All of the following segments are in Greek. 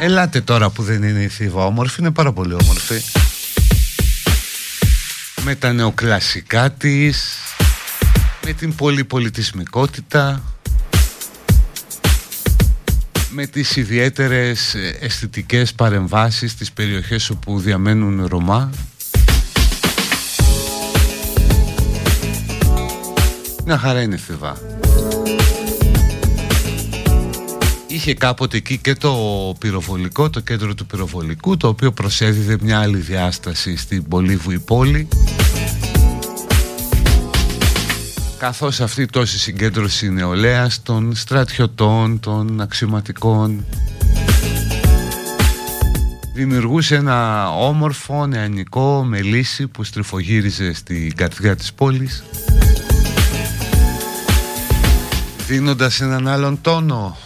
Ελάτε τώρα που δεν είναι η Θήβα όμορφη, είναι πάρα πολύ όμορφη. Με τα νεοκλασικά της, με την πολυπολιτισμικότητα, με τις ιδιαίτερες αισθητικές παρεμβάσεις στις περιοχές όπου διαμένουν Ρωμά. Μια χαρά είναι η Θήβα. Είχε κάποτε εκεί και το πυροβολικό, το κέντρο του πυροβολικού, το οποίο προσέδιδε μια άλλη διάσταση στην Πολίβουη πόλη. Καθώς αυτή τόση συγκέντρωση νεολαίας, των στρατιωτών, των αξιωματικών, δημιουργούσε ένα όμορφο νεανικό μελίσι που στριφογύριζε στην καρδιά της πόλης, δίνοντας έναν άλλον τόνο.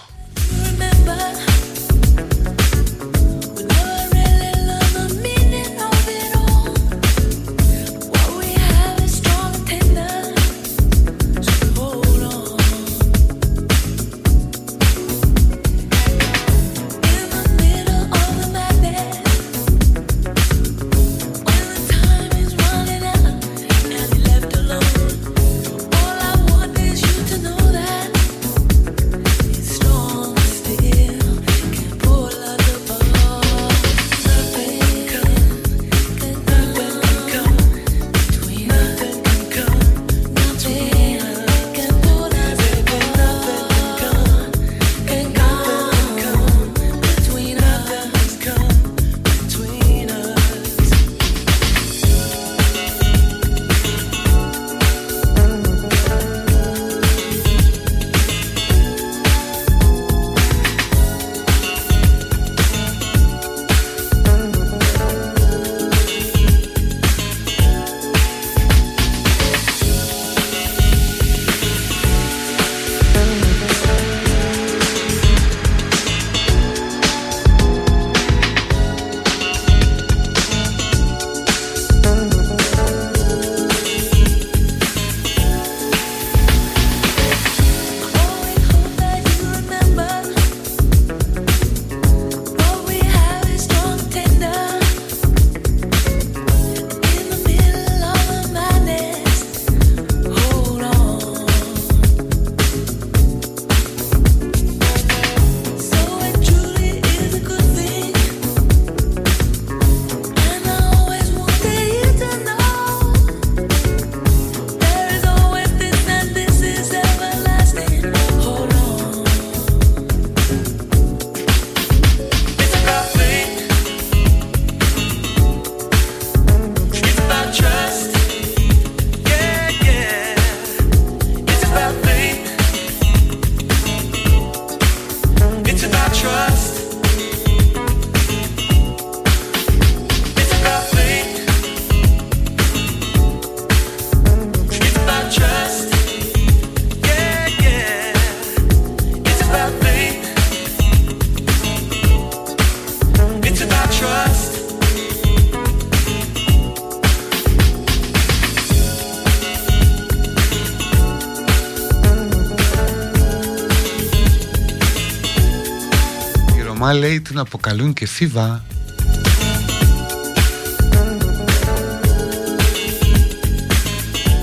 Ρωμά, λέει, την αποκαλούν και Θήβα.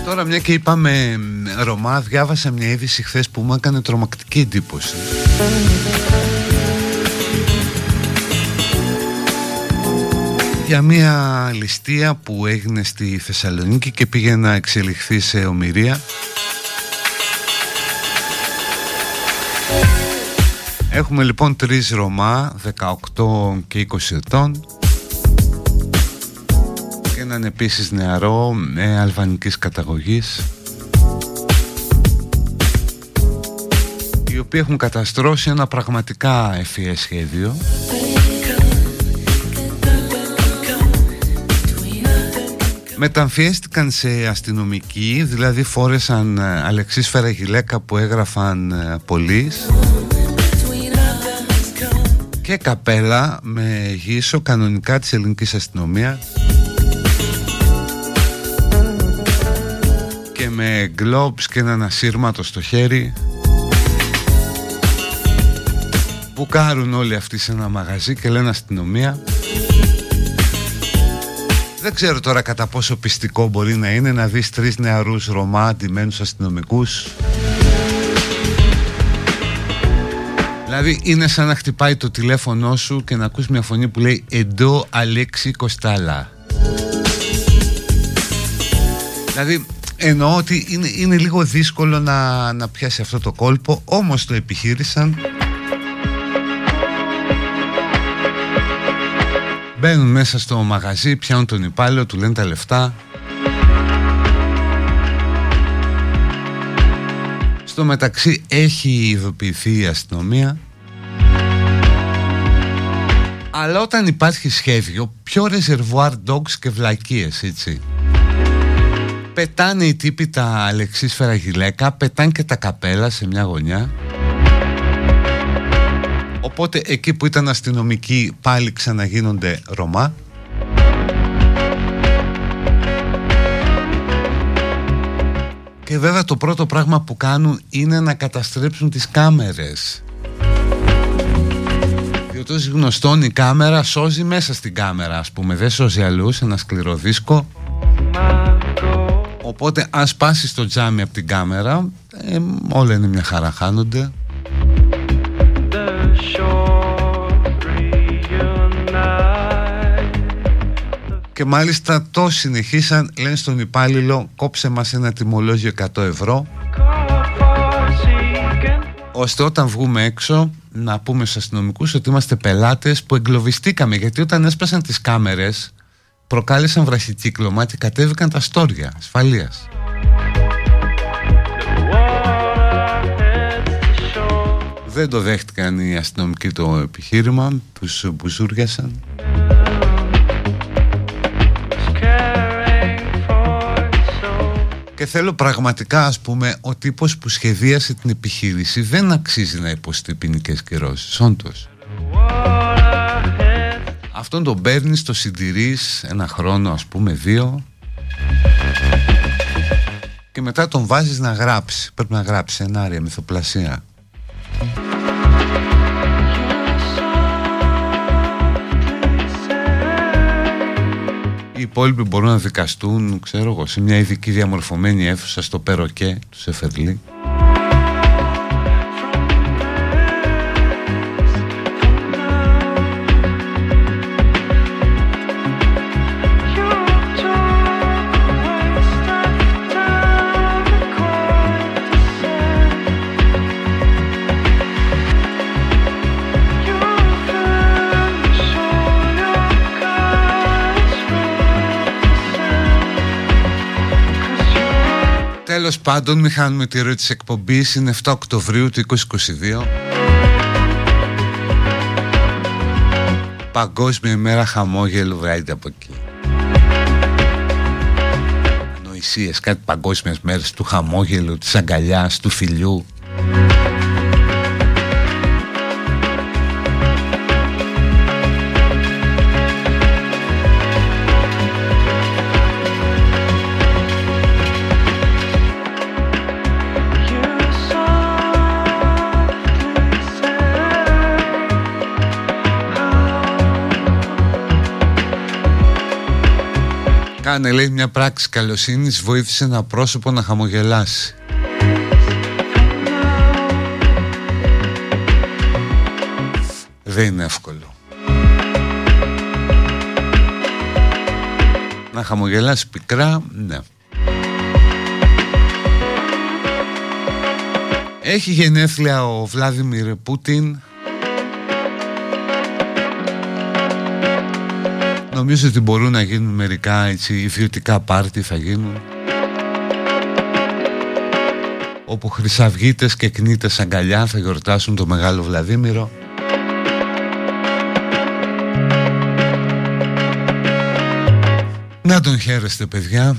Τώρα, μια και είπαμε Ρωμά, διάβασα μια είδηση χθες που μου έκανε τρομακτική εντύπωση. Για μια ληστεία που έγινε στη Θεσσαλονίκη και πήγε να εξελιχθεί σε ομηρία. Έχουμε λοιπόν 3 Ρωμά, 18 και 20 ετών, και έναν επίσης νεαρό αλβανικής καταγωγής, οι οποίοι έχουν καταστρώσει ένα πραγματικά ευφυές σχέδιο. Μεταμφιέστηκαν σε αστυνομικοί, δηλαδή φόρεσαν αλεξίσφαιρα γυλαίκα που έγραφαν «Πολύς» και καπέλα με γύσο κανονικά της ελληνικής αστυνομίας και με γκλόμπς και έναν ασύρματο στο χέρι. Μπουκάρουν όλοι αυτοί σε ένα μαγαζί και λένε αστυνομία. Δεν ξέρω τώρα κατά πόσο πιστικό μπορεί να είναι να δεις 3 νεαρούς Ρωμά αντιμένους αστυνομικούς. Δηλαδή είναι σαν να χτυπάει το τηλέφωνό σου και να ακούς μια φωνή που λέει «Εντώ Αλέξη Κοστάλα». Δηλαδή εννοώ ότι είναι λίγο δύσκολο να πιάσει αυτό το κόλπο, όμως το επιχείρησαν. Μπαίνουν μέσα στο μαγαζί, πιάνουν τον υπάλληλο, του λένε τα λεφτά. Στο μεταξύ έχει ειδοποιηθεί η αστυνομία. Αλλά όταν υπάρχει σχέδιο, πιο Reservoir Dogs και βλακίες, έτσι. Πετάνε οι τύποι τα αλεξίσφαιρα γυλαίκα, πετάνε και τα καπέλα σε μια γωνιά. Οπότε εκεί που ήταν αστυνομικοί πάλι ξαναγίνονται Ρωμά. Και βέβαια το πρώτο πράγμα που κάνουν είναι να καταστρέψουν τις κάμερες. Διότι ως γνωστόν η κάμερα σώζει μέσα στην κάμερα, ας πούμε, δεν σώζει αλλού, σε ένα σκληρό δίσκο. Οπότε αν σπάσεις το τζάμι από την κάμερα, όλα είναι μια χαρά, χάνονται. Και μάλιστα το συνεχίσαν, λένε στον υπάλληλο «Κόψε μας ένα τιμολόγιο 100 ευρώ, ώστε όταν βγούμε έξω να πούμε στους αστυνομικούς ότι είμαστε πελάτες που εγκλωβιστήκαμε». Γιατί όταν έσπασαν τις κάμερες προκάλεσαν βραχυκύκλωμα και κατέβηκαν τα στόρια ασφαλείας. Δεν το δέχτηκαν οι αστυνομικοί το επιχείρημα, τους μπουζούριασαν. Και θέλω πραγματικά, ας πούμε, ο τύπος που σχεδίασε την επιχείρηση δεν αξίζει να υποστεί ποινικές κυρώσεις, όντως. Αυτόν τον παίρνεις, το συντηρείς ένα χρόνο, ας πούμε, 2, και μετά τον βάζεις να γράψει. Πρέπει να γράψει σενάρια, μυθοπλασία. Οι υπόλοιποι μπορούν να δικαστούν, ξέρω εγώ, σε μια ειδική διαμορφωμένη αίθουσα στο Περοκέ του Σεφερλή. Τέλος πάντων, μη χάνουμε τη ροή της εκπομπής. Είναι 7 Οκτωβρίου του 2022, Παγκόσμια ημέρα χαμόγελου, βράδυ από εκεί. Νοησίες, κάτι παγκόσμιες μέρες του χαμόγελου, της αγκαλιάς, του φιλιού. Κάνε, λέει, μια πράξη καλοσύνης, βοήθησε ένα πρόσωπο να χαμογελάσει. Δεν είναι εύκολο. Να χαμογελάσει πικρά, ναι. Έχει γενέθλια ο Βλαντίμιρ Πούτιν. Νομίζω ότι μπορούν να γίνουν μερικά έτσι, ιδιωτικά πάρτι θα γίνουν, όπου χρυσαυγίτες και κνίτες αγκαλιά θα γιορτάσουν το μεγάλο Βλαντίμιρο. Να τον χαίρεστε, παιδιά.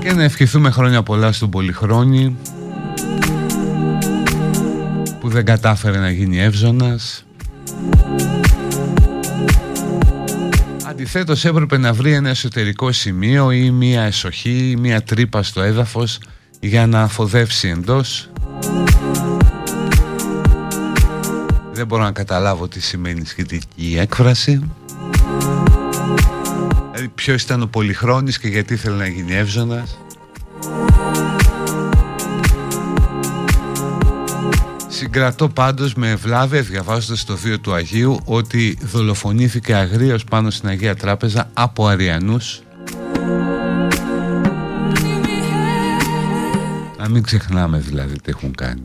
Και να ευχηθούμε χρόνια πολλά στον Πολυχρόνη, που δεν κατάφερε να γίνει εύζωνας. Αντιθέτως έπρεπε να βρει ένα εσωτερικό σημείο ή μία εσοχή ή μία τρύπα στο έδαφος για να αφοδεύσει εντός. Δεν μπορώ να καταλάβω τι σημαίνει σχετική έκφραση. Δηλαδή ποιος ήταν ο Πολυχρόνης και γιατί ήθελε να γίνει εύζωνας. Συγκρατώ πάντως με ευλάβεια, διαβάζοντας το βίο του Αγίου, ότι δολοφονήθηκε αγρίως πάνω στην Αγία Τράπεζα από Αριανούς. Να μην ξεχνάμε δηλαδή τι έχουν κάνει.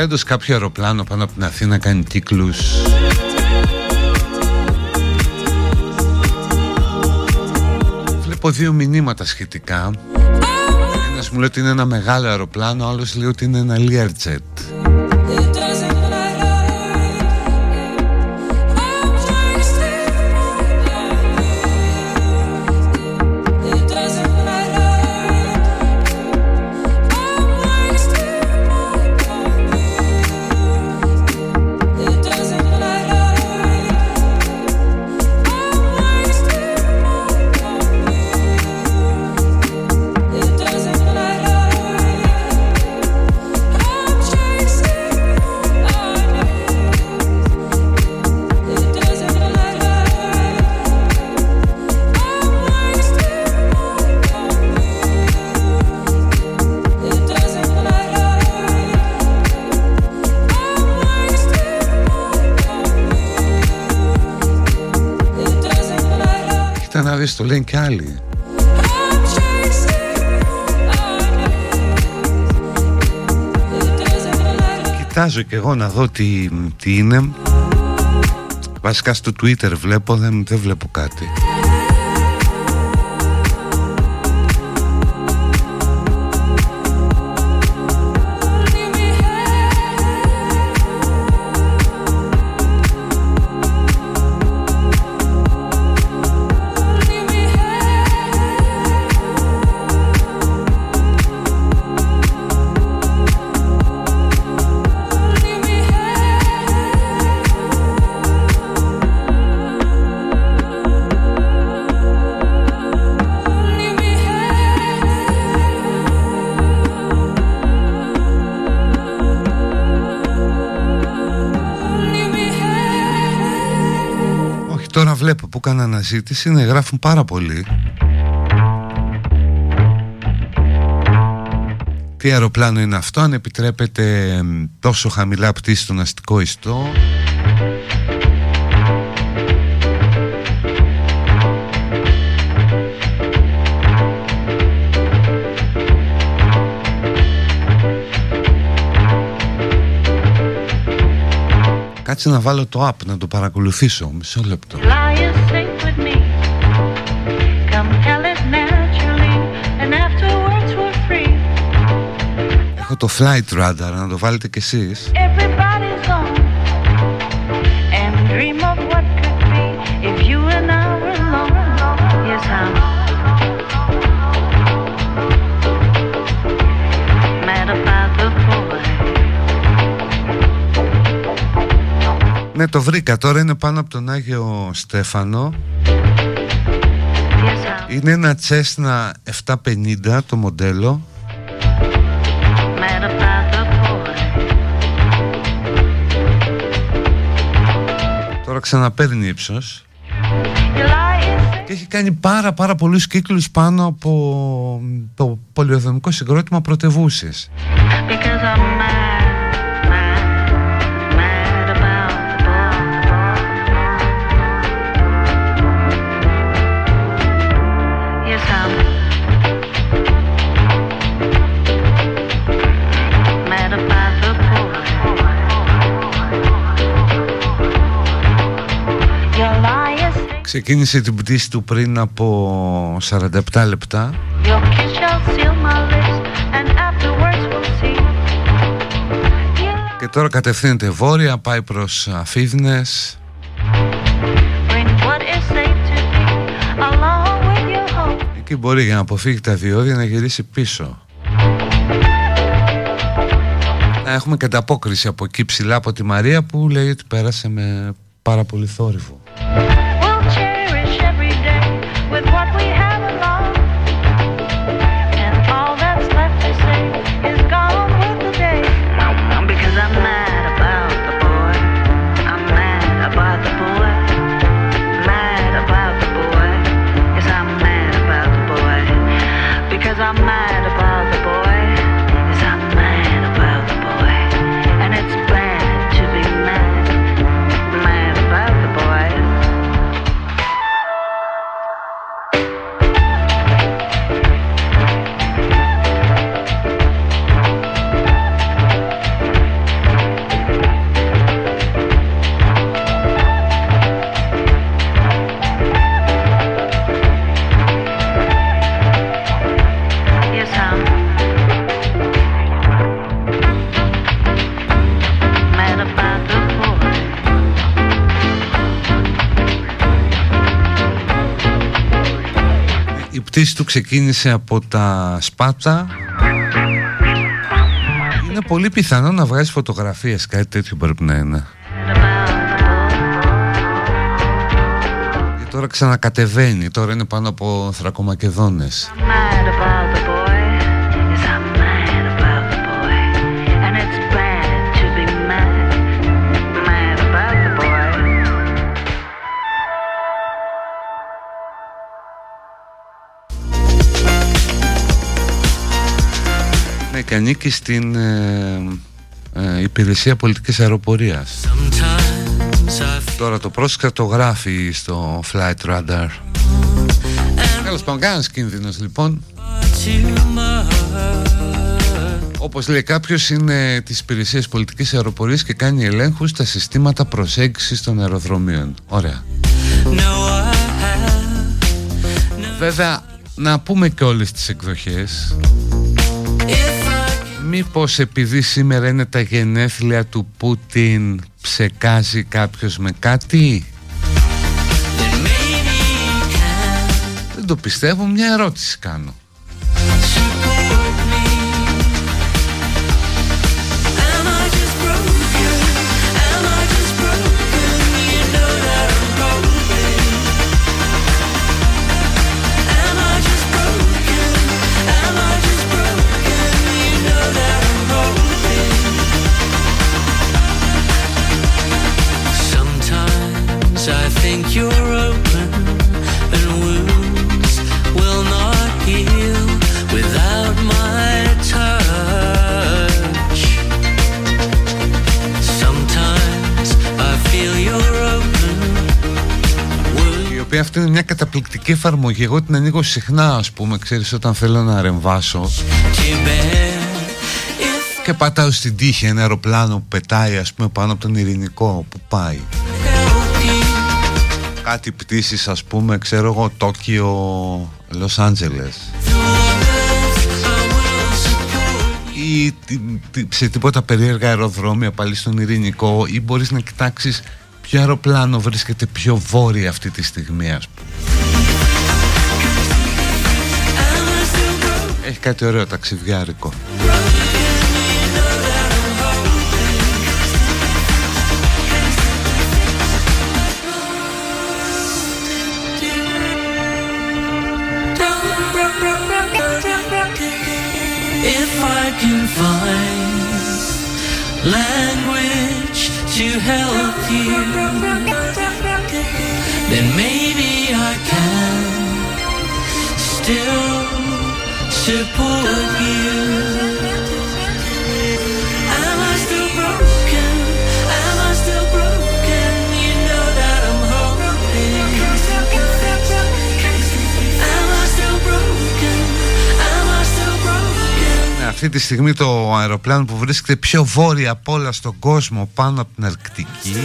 επιτέλους κάποιο αεροπλάνο πάνω από την Αθήνα κάνει κύκλους. Βλέπω δύο μηνύματα σχετικά. Ένας μου λέει ότι είναι ένα μεγάλο αεροπλάνο, άλλος λέει ότι είναι ένα Learjet. Το λένε και άλλοι. Κοιτάζω και εγώ να δω τι είναι. Βασικά στο Twitter βλέπω, δεν βλέπω κάτι. Βλέπω που κάνω αναζήτηση, είναι, γράφουν πάρα πολύ. Τι αεροπλάνο είναι αυτό, αν επιτρέπεται τόσο χαμηλά πτήση στον αστικό ιστό. Κάτσε να βάλω το app να το παρακολουθήσω, μισό λεπτό. Έχω το Flight Radar, να το βάλετε κι εσείς. Ναι, το βρήκα τώρα, είναι πάνω από τον Άγιο Στέφανο. Είναι ένα Τσέσνα 750 το μοντέλο. Τώρα ξαναπαίρνει ύψος και έχει κάνει πάρα πολλούς κύκλους πάνω από το πολεοδομικό συγκρότημα Πρωτεβούσης. Ξεκίνησε την πτήση του πριν από 47 λεπτά. Και τώρα κατευθύνεται βόρεια, πάει προς Αφίδνες. Εκεί μπορεί, για να αποφύγει τα διόδια, να γυρίσει πίσω. Έχουμε καταπόκριση από εκεί ψηλά από τη Μαρία, που λέει ότι πέρασε με πάρα πολύ θόρυβο. πτήση του ξεκίνησε από τα Σπάτα. Είναι πολύ πιθανό να βγάζει φωτογραφίες, κάτι τέτοιο πρέπει να είναι. Και τώρα ξανακατεβαίνει, τώρα είναι πάνω από Θρακομακεδόνες. Και ανήκει στην υπηρεσία πολιτικής αεροπορίας. Τώρα το πρόσεξα, το γράφει στο Flight Radar. Καλώς πάνω, κάνας κίνδυνος λοιπόν. Όπως λέει κάποιος, είναι της υπηρεσίας πολιτικής αεροπορίας και κάνει ελέγχους στα συστήματα προσέγγισης των αεροδρομίων. Ωραία. Βέβαια, να πούμε και όλες τις εκδοχές. Μήπως επειδή σήμερα είναι τα γενέθλια του Πούτιν, ψεκάζει κάποιος με κάτι? Δεν το πιστεύω, μια ερώτηση κάνω. Αυτή είναι μια καταπληκτική εφαρμογή. Εγώ την ανοίγω συχνά, ας πούμε, ξέρεις, όταν θέλω να ρεμβάσω και πατάω στην τύχη ένα αεροπλάνο που πετάει, ας πούμε, πάνω από τον Ειρηνικό που πάει. Κάτι πτήσεις, ας πούμε, ξέρω εγώ, Τόκιο, Λος Άντζελες ή σε τίποτα περίεργα αεροδρόμια πάλι στον Ειρηνικό, ή μπορείς να κοιτάξεις ποιο αεροπλάνο βρίσκεται πιο βόρεια αυτή τη στιγμή, ας πούμε. Έχει κάτι ωραίο ταξιδιάρικο. If I can find language to help you, then maybe I can still support you. Am I still broken? Am I still broken? You know that I'm hoping. Am I still broken? Am I still broken? Αυτή τη στιγμή το αεροπλάνο που βρίσκεται πιο βόρεια απ' όλα στον κόσμο, πάνω από την Αρκτική,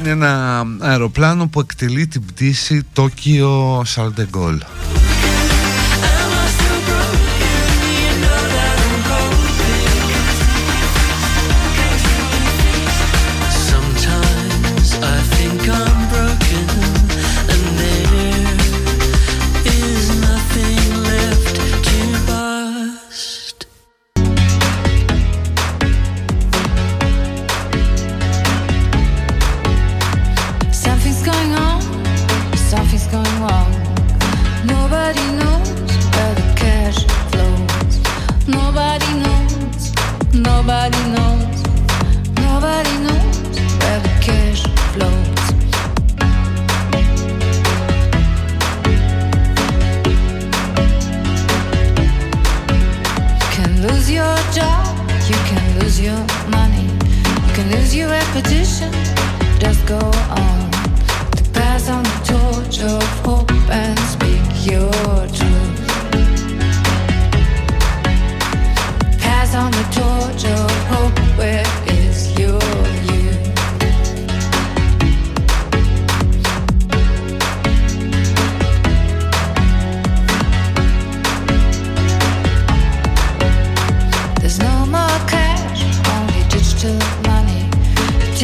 είναι ένα αεροπλάνο που εκτελεί την πτήση Τόκιο Σαλντεγκόλ.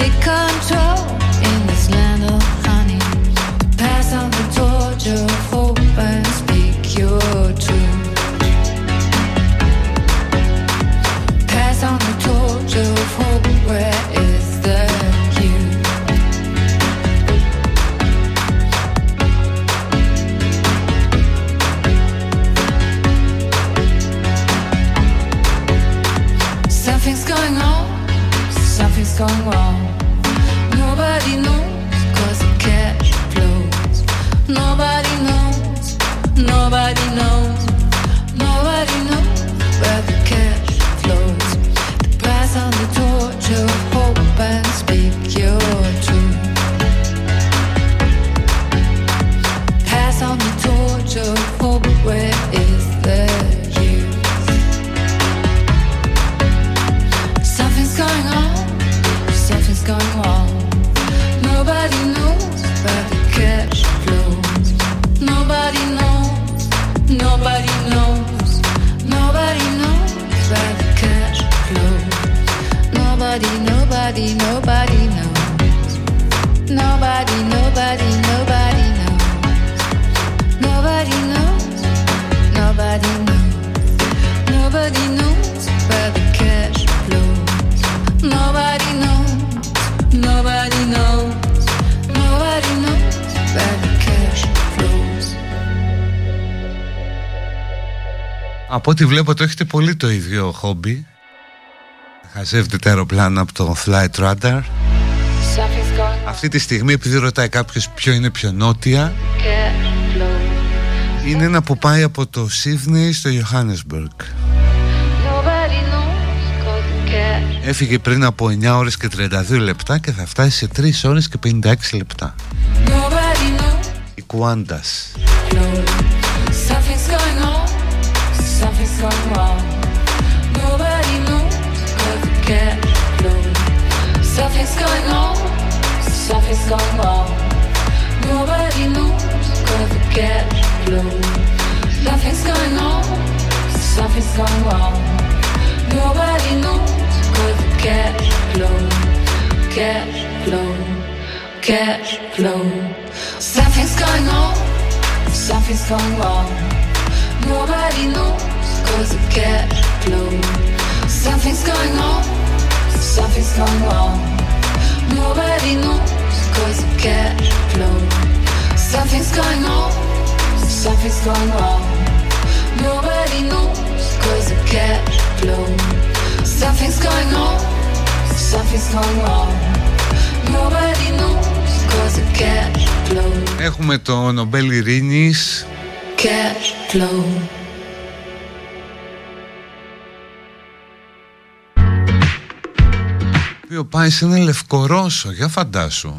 Take control in this land of honey. Something's going on, something's going wrong. Nobody knows, cause the cash flows. Nobody knows, nobody knows. Nobody knows, where the cash flows. The price on the torture of hope and speak your truth. Pass on the torture of hope, where is the going on. Nobody knows where the cash flows. Nobody knows. Nobody knows. Nobody knows where the cash flows. Nobody, nobody, nobody knows. Nobody, nobody, nobody knows. Nobody knows. Nobody knows. Nobody knows where the cash flows. Nobody knows. Nobody knows, nobody knows where the cash flows. Από ό,τι βλέπω το έχετε πολύ το ίδιο χόμπι. Χαζεύετε τα αεροπλάνα από το Flight Radar. Αυτή τη στιγμή, επειδή ρωτάει κάποιος ποιο είναι πιο νότια, είναι ένα που πάει από το Σίδνεϊ στο Johannesburg. Έφυγε πριν από 9 ώρες και 32 λεπτά και θα φτάσει σε 3 ώρες και 56 λεπτά. Η Κουάντας. Nobody knows where the cash flows. Cash flow, cash flow. Something's going on, something's going wrong. Nobody knows cause the cash flows. Something's going on, something's going wrong. Nobody knows cause the cash flows. Something's going on, something's going wrong. Nobody knows cause the cash flows. Something's going on, something's going on. Nobody knows cause the cash flow. Έχουμε το Νομπέλ Ειρήνης. Cash flow. Το οποίο πάει σε ένα Λευκορώσο, για φαντάσου.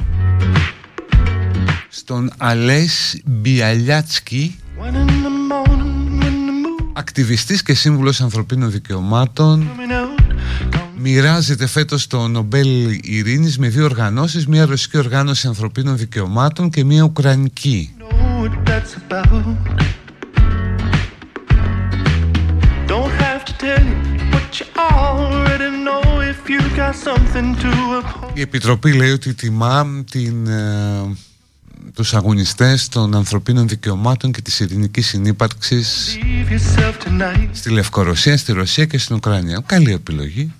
Στον Αλές Μπιαλιάτσκι, ακτιβιστής και σύμβουλος ανθρωπίνων δικαιωμάτων. Μοιράζεται φέτος το Νομπέλ Ειρήνης με δύο οργανώσεις, μια ρωσική οργάνωση ανθρωπίνων δικαιωμάτων και μια ουκρανική. Η Επιτροπή λέει ότι τιμά τους αγωνιστές των ανθρωπίνων δικαιωμάτων και της ειρηνικής συνύπαρξης στη Λευκορωσία, στη Ρωσία και στην Ουκρανία. Καλή επιλογή.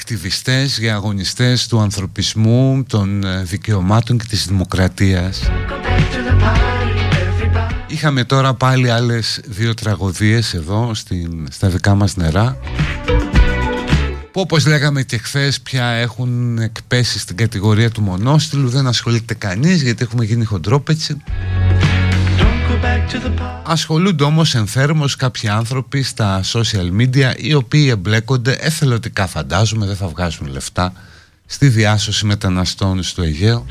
Ακτιβιστές, για αγωνιστές του ανθρωπισμού, των δικαιωμάτων και της δημοκρατίας. Party, Είχαμε τώρα πάλι άλλες δύο τραγωδίες εδώ στα δικά μας νερά, που όπως λέγαμε και χθες πια έχουν εκπέσει στην κατηγορία του μονόστιλου. Δεν ασχολείται κανείς γιατί έχουμε γίνει χοντρόπετσι. Ασχολούνται όμως ενθέρμως κάποιοι άνθρωποι στα social media, οι οποίοι εμπλέκονται εθελοντικά, φαντάζομαι, δεν θα βγάζουν λεφτά, στη διάσωση μεταναστών στο Αιγαίο,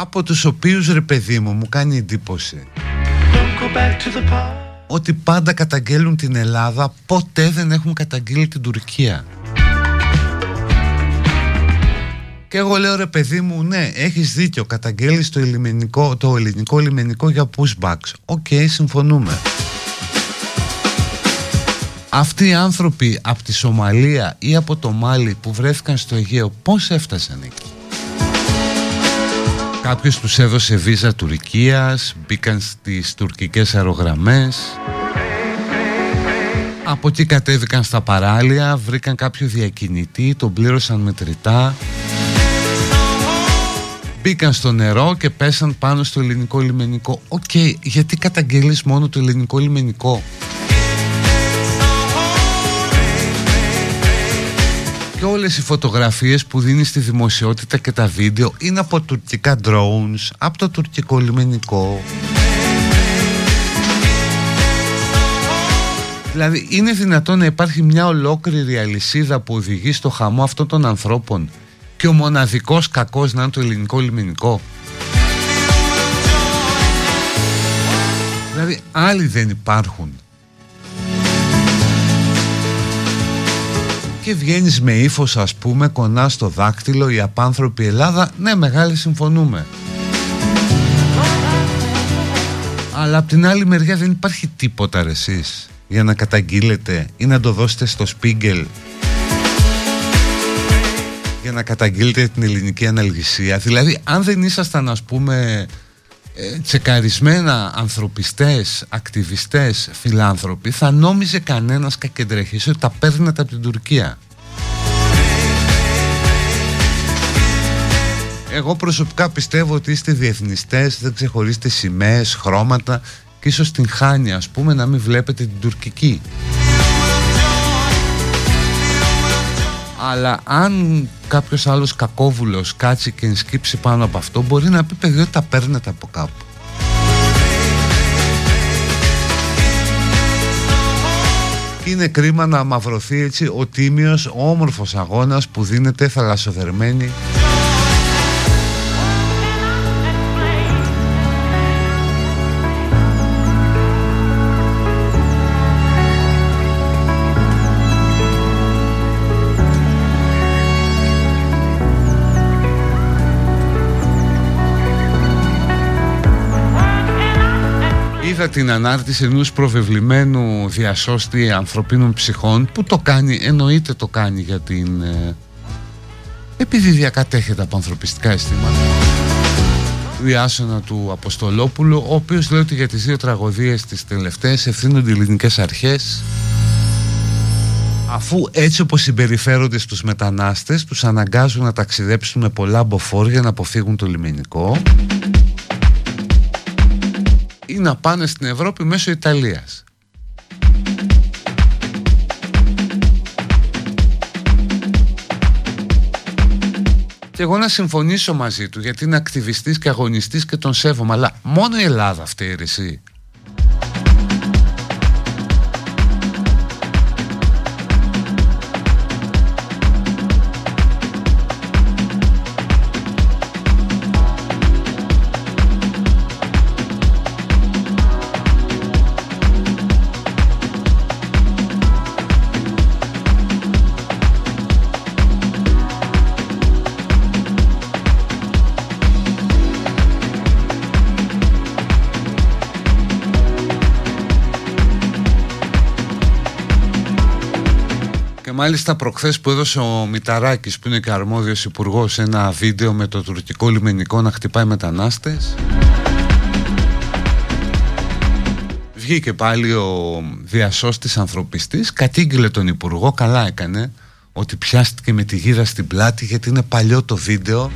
από τους οποίους, ρε παιδί μου κάνει εντύπωση ότι πάντα καταγγέλουν την Ελλάδα, ποτέ δεν έχουν καταγγείλει την Τουρκία. Και εγώ λέω, ρε παιδί μου, ναι, έχεις δίκιο, καταγγέλεις το ελληνικό λιμενικό για pushbacks. Οκ, συμφωνούμε. Αυτοί οι άνθρωποι από τη Σομαλία ή από το Μάλι που βρέθηκαν στο Αιγαίο, πώς έφτασαν εκεί? Κάποιος τους έδωσε βίζα Τουρκίας, μπήκαν στις τουρκικές αερογραμμές, από εκεί κατέβηκαν στα παράλια, βρήκαν κάποιο διακινητή, τον πλήρωσαν μετρητά, μπήκαν στο νερό και πέσαν πάνω στο ελληνικό λιμενικό. Οκ, γιατί καταγγέλεις μόνο το ελληνικό λιμενικό? Και όλες οι φωτογραφίες που δίνει στη δημοσιότητα και τα βίντεο είναι από τουρκικά drones, από το τουρκικό λιμενικό. Δηλαδή, είναι δυνατόν να υπάρχει μια ολόκληρη αλυσίδα που οδηγεί στο χαμό αυτών των ανθρώπων και ο μοναδικός κακός να είναι το ελληνικό λιμενικό? Δηλαδή, άλλοι δεν υπάρχουν. Και βγαίνεις με ύφος, ας πούμε, κονά στο δάκτυλο, η απάνθρωπη Ελλάδα. Ναι, μεγάλη, συμφωνούμε. Αλλά απ' την άλλη μεριά δεν υπάρχει τίποτα, ρε, εσείς, για να καταγγείλετε ή να το δώσετε στο Σπίγκελ, για να καταγγείλετε την ελληνική αναλγησία. Δηλαδή, αν δεν ήσασταν, ας πούμε, τσεκαρισμένα ανθρωπιστές, ακτιβιστές, φιλάνθρωποι, θα νόμιζε κανένας κακεντρεχής ότι τα παίρνατε από την Τουρκία. Εγώ προσωπικά πιστεύω ότι είστε διεθνιστές, δεν ξεχωρίζετε σημαίες, χρώματα, και ίσως την χάνει, ας πούμε, να μην βλέπετε την τουρκική. Αλλά αν κάποιος άλλος κακόβουλος κάτσει και ενσκύψει πάνω από αυτό, μπορεί να πει, παιδιά, τα παίρνετε από κάπου. Και είναι κρίμα να αμαυρωθεί έτσι ο τίμιος, ο όμορφος αγώνας που δίνεται θαλασσοδερμένη την ανάρτηση ενός προβεβλημένου διασώστη ανθρωπίνων ψυχών που το κάνει, εννοείται το κάνει για την επειδή διακατέχεται από ανθρωπιστικά αισθήματα, διάσωνα του Αποστολόπουλου, ο οποίος λέει ότι για τις δύο τραγωδίες τις τελευταίες ευθύνονται οι ελληνικές αρχές, αφού έτσι όπως συμπεριφέρονται στους μετανάστες, τους αναγκάζουν να ταξιδέψουν με πολλά μποφόρ για να αποφύγουν το λιμενικό ή να πάνε στην Ευρώπη μέσω Ιταλίας. Και εγώ να συμφωνήσω μαζί του, γιατί είναι ακτιβιστής και αγωνιστής και τον σέβομαι, αλλά μόνο η Ελλάδα φταίει, εσύ? Μάλιστα προχθές που έδωσε ο Μηταράκης, που είναι και αρμόδιος υπουργός, ένα βίντεο με το τουρκικό λιμενικό να χτυπάει μετανάστες, βγήκε πάλι ο διασώστης ανθρωπιστής, κατήγγειλε τον υπουργό, καλά έκανε, ότι πιάστηκε με τη γίδα στην πλάτη, γιατί είναι παλιό το βίντεο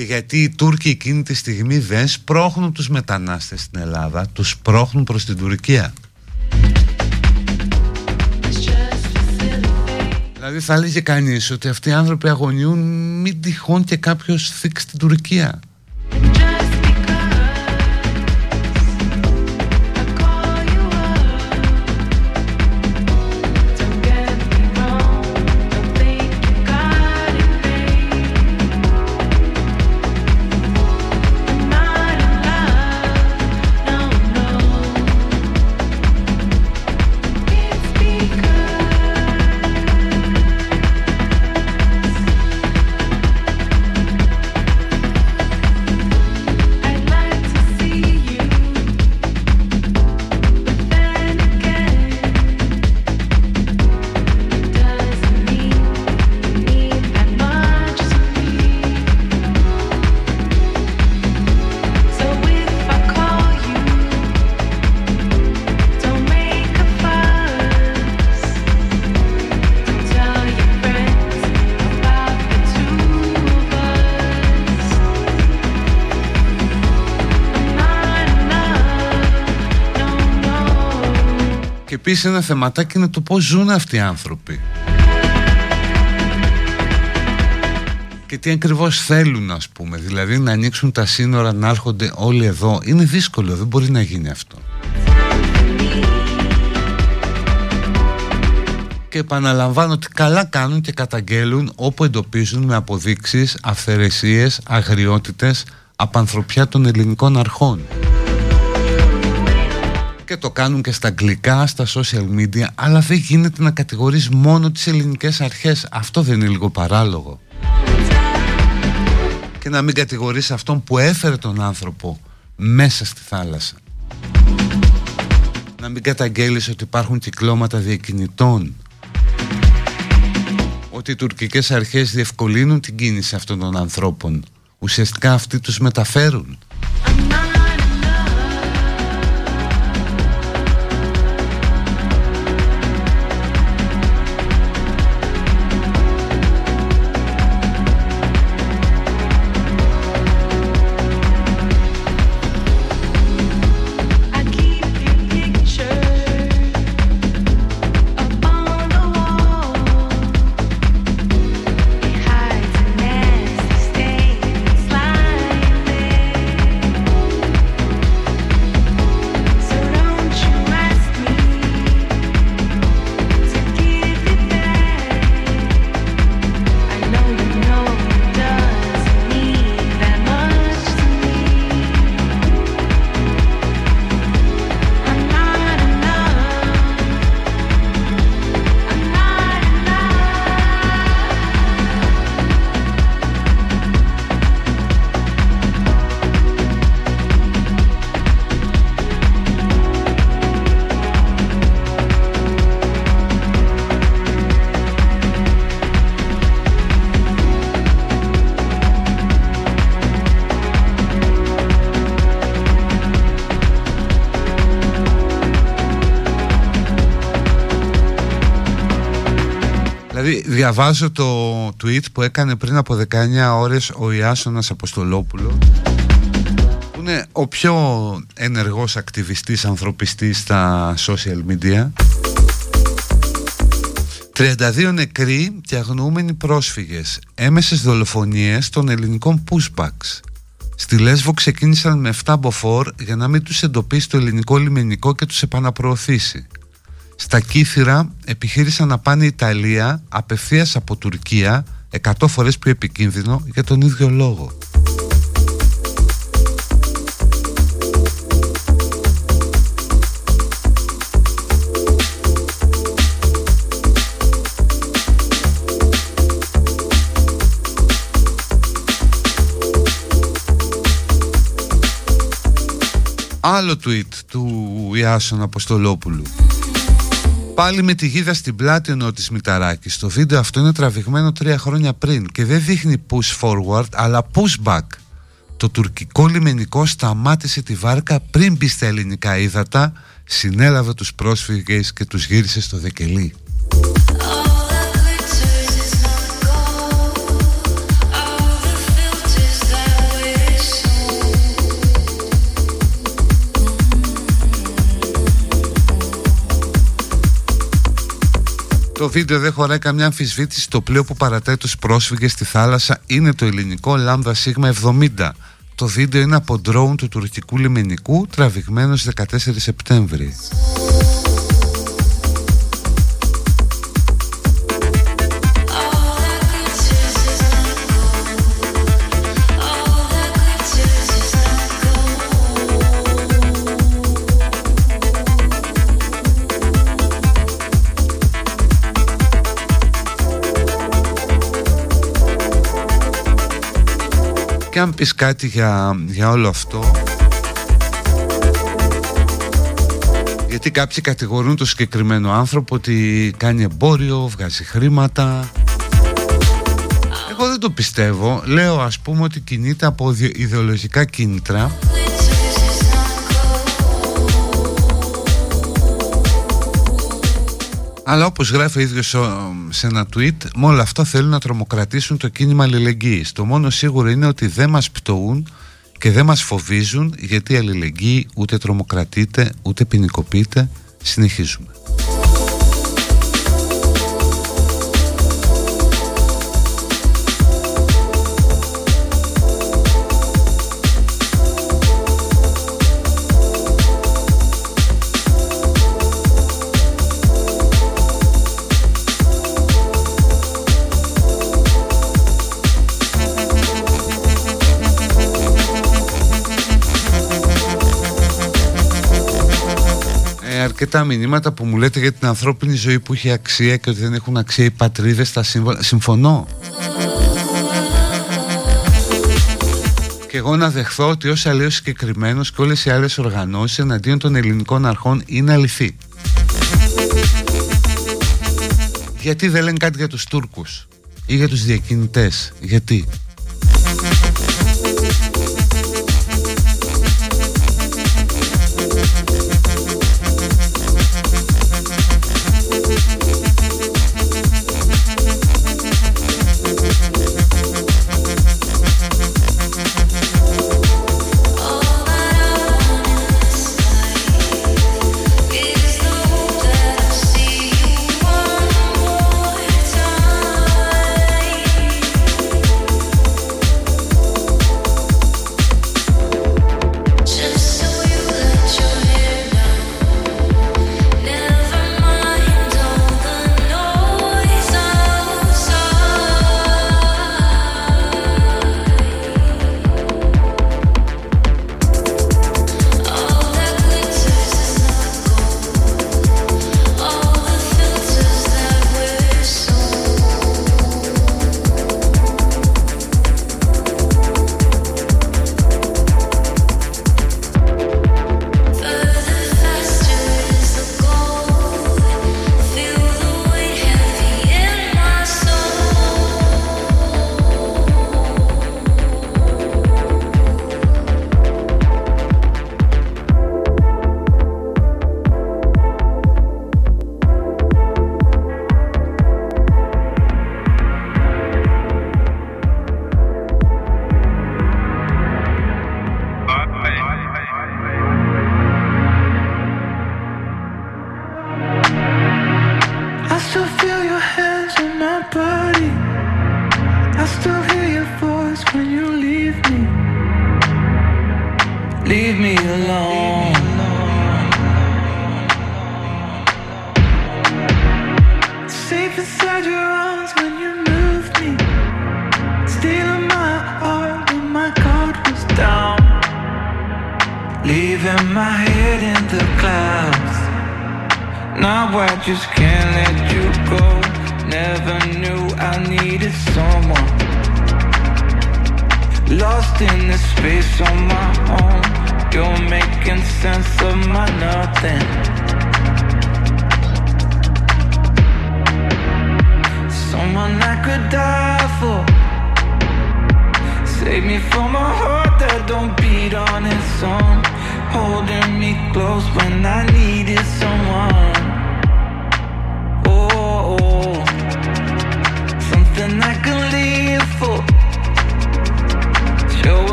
Και γιατί οι Τούρκοι εκείνη τη στιγμή δεν σπρώχνουν τους μετανάστες στην Ελλάδα, τους σπρώχνουν προς την Τουρκία. Δηλαδή θα λέγει κανείς ότι αυτοί οι άνθρωποι αγωνιούν μην τυχόν και κάποιος θίξει την Τουρκία. Επίσης ένα θεματάκι είναι το πώς ζουν αυτοί οι άνθρωποι και τι ακριβώς θέλουν, ας πούμε. Δηλαδή να ανοίξουν τα σύνορα, να έρχονται όλοι εδώ. Είναι δύσκολο, δεν μπορεί να γίνει αυτό. Και επαναλαμβάνω ότι καλά κάνουν και καταγγέλουν όπου εντοπίζουν με αποδείξεις αυθαιρεσίες, αγριότητες, απανθρωπιά των ελληνικών αρχών. Και το κάνουν και στα αγγλικά, στα social media, αλλά δεν γίνεται να κατηγορείς μόνο τις ελληνικές αρχές. Αυτό δεν είναι λίγο παράλογο? Και να μην κατηγορείς αυτόν που έφερε τον άνθρωπο μέσα στη θάλασσα. Να μην καταγγέλεις ότι υπάρχουν κυκλώματα διακινητών, ότι οι τουρκικές αρχές διευκολύνουν την κίνηση αυτών των ανθρώπων. Ουσιαστικά αυτοί τους μεταφέρουν. Διαβάζω το tweet που έκανε πριν από 19 ώρες ο Ιάσονας Αποστολόπουλος, που είναι ο πιο ενεργός ακτιβιστής ανθρωπιστής στα social media. 32 νεκροί και αγνοούμενοι πρόσφυγες. Έμεσες δολοφονίες των ελληνικών pushbacks. Στη Λέσβο ξεκίνησαν με 7 μποφόρ για να μην τους εντοπίσει το ελληνικό λιμενικό και τους επαναπροωθήσει. Στα Κύθυρα επιχείρησαν να πάνε Ιταλία απευθείας από Τουρκία, 100 φορές πιο επικίνδυνο για τον ίδιο λόγο. Άλλο tweet του Ιάσον Αποστολόπουλου. Πάλι με τη γίδα στην πλάτη ενώ της Μηταράκης. Το βίντεο αυτό είναι τραβηγμένο 3 χρόνια πριν και δεν δείχνει push forward αλλά push back. Το τουρκικό λιμενικό σταμάτησε τη βάρκα πριν μπει στα ελληνικά ύδατα, συνέλαβε τους πρόσφυγες και τους γύρισε στο Δεκελή. Το βίντεο δεν χωράει καμιά αμφισβήτηση. Το πλοίο που παρατάει τους πρόσφυγες στη θάλασσα είναι το ελληνικό Λάμδα Σίγμα 70. Το βίντεο είναι από ντρόουν του τουρκικού λιμενικού, τραβηγμένο στις 14 Σεπτέμβρη. Και αν πεις κάτι για όλο αυτό, γιατί κάποιοι κατηγορούν το συγκεκριμένο άνθρωπο ότι κάνει εμπόριο, βγάζει χρήματα. Εγώ δεν το πιστεύω. Λέω ας πούμε ότι κινείται από ιδεολογικά κίνητρα. Αλλά όπως γράφει ο ίδιος σε ένα tweet, με όλα αυτά θέλουν να τρομοκρατήσουν το κίνημα αλληλεγγύης. Το μόνο σίγουρο είναι ότι δεν μας πτωούν και δεν μας φοβίζουν, γιατί η αλληλεγγύη ούτε τρομοκρατείται, ούτε ποινικοποιείται. Συνεχίζουμε. Και τα μηνύματα που μου λέτε για την ανθρώπινη ζωή που έχει αξία και ότι δεν έχουν αξία οι πατρίδες, τα σύμβολα. Συμφωνώ. Και εγώ να δεχθώ ότι ως αλλιώς συγκεκριμένος και όλες οι άλλες οργανώσεις εναντίον των ελληνικών αρχών είναι αληθή. Γιατί δεν λένε κάτι για τους Τούρκους ή για τους διακινητές? Γιατί?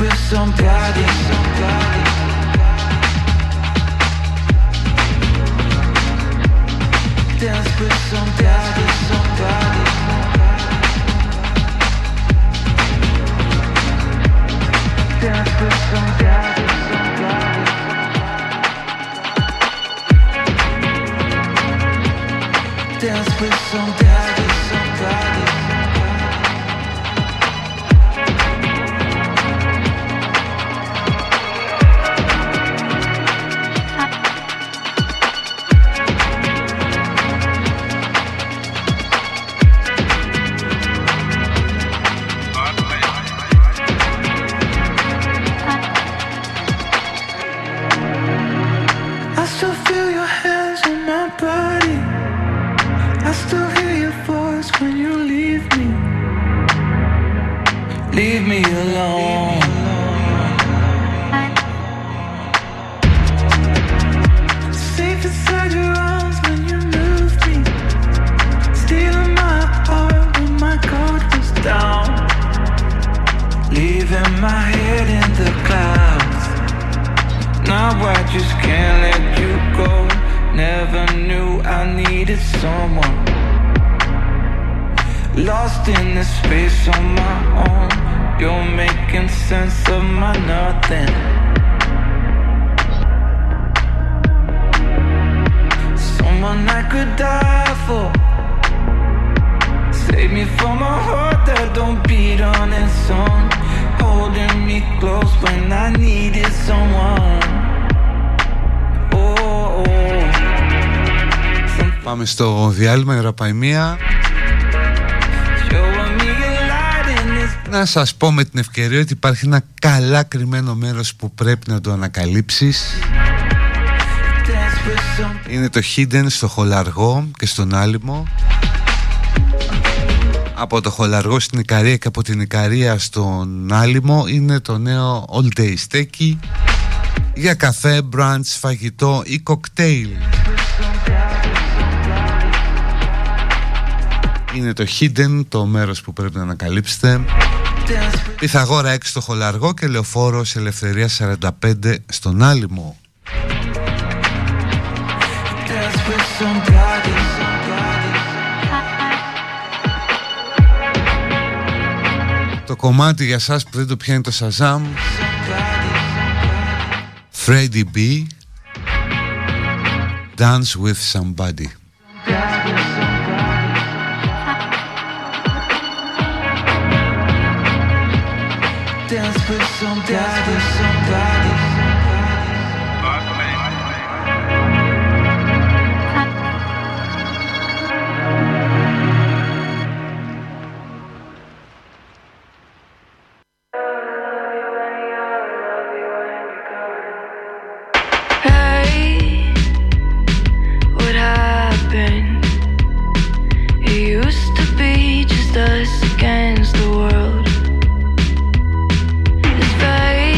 with somebody, somebody. Dance with somebody, somebody. Dance with somebody, somebody. Dance with somebody, somebody. Στο διάλειμμα, η ραπαϊμία. Να σας πω με την ευκαιρία ότι υπάρχει ένα καλά κρυμμένο μέρος που πρέπει να το ανακαλύψεις. Είναι το Hidden στο Χολαργό και στον Άλιμο. Από το Χολαργό στην Ικαρία και από την Ικαρία στον Άλιμο είναι το νέο All Day Steak για καφέ, brunch, φαγητό ή κοκτέιλ. Είναι το Hidden, το μέρος που πρέπει να ανακαλύψετε. Πυθαγόρα 6 στο Χολαργό και Λεωφόρος Ελευθερίας 45 στον Άλιμο. Το κομμάτι για σας που δεν το πιάνει το Shazam, Freddie B, Dance with Somebody. Dance with somebody, somebody. Hey, what happened? It used to be just us against the world. Fade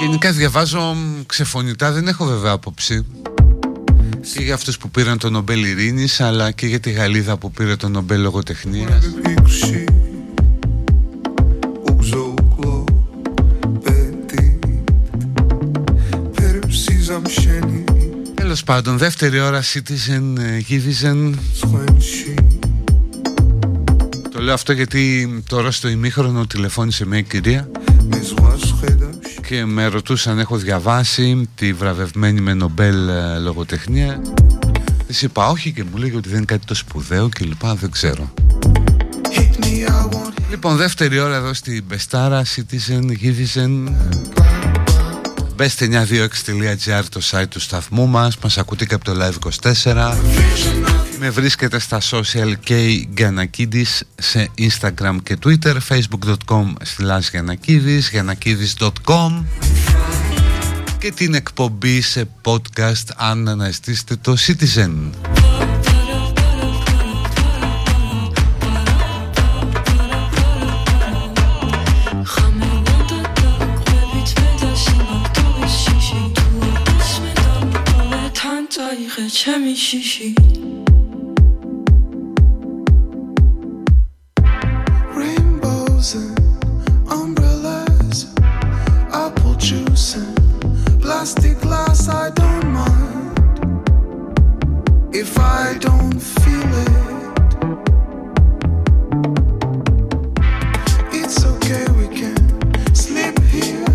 Γενικά διαβάζω ξεφωνητά, δεν έχω βέβαια άποψη. Και για αυτούς που πήραν τον Νομπέλ Ειρήνης, αλλά και για τη Γαλλίδα που πήρε τον Νομπέλ Λογοτεχνίας. Τέλος πάντων, δεύτερη ώρα Citizen Givizen. Το λέω αυτό γιατί τώρα στο ημίχρονο τηλεφώνησε μια κυρία και με ρωτούσαν αν έχω διαβάσει τη βραβευμένη με Νομπέλ λογοτεχνία. Της είπα όχι και μου λέει ότι δεν είναι κάτι το σπουδαίο και λοιπά, δεν ξέρω. Λοιπόν, δεύτερη ώρα εδώ στην Πεστάρα, Citizen Givizen. Μπέστε 926.gr, το site του σταθμού μας. Μας ακούτε και από το Live24. Με βρίσκεται στα social και Γιαννακίδης σε Instagram και Twitter, facebook.com/Γιαννακίδης, γιαννακίδης.com, και την εκπομπή σε podcast αν αναζητήσετε το Citizen. Plastic glass, I don't mind if I don't feel it. It's okay, we can sleep here.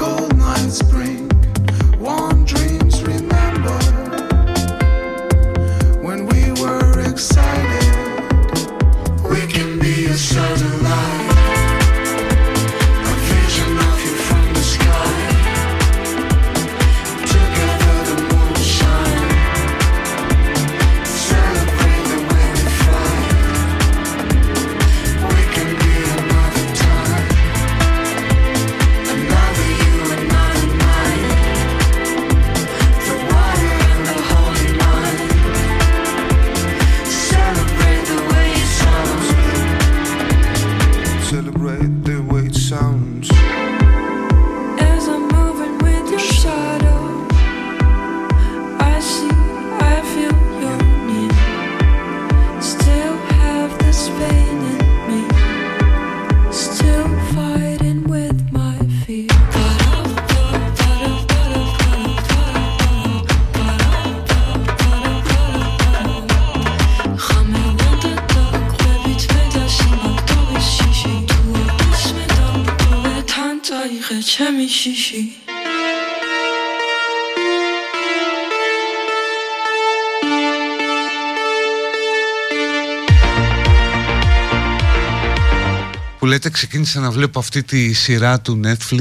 Cold nights bring warm dreams. Remember when we were excited? We can be a southern light. Που λέτε ξεκίνησα να βλέπω αυτή τη σειρά του Netflix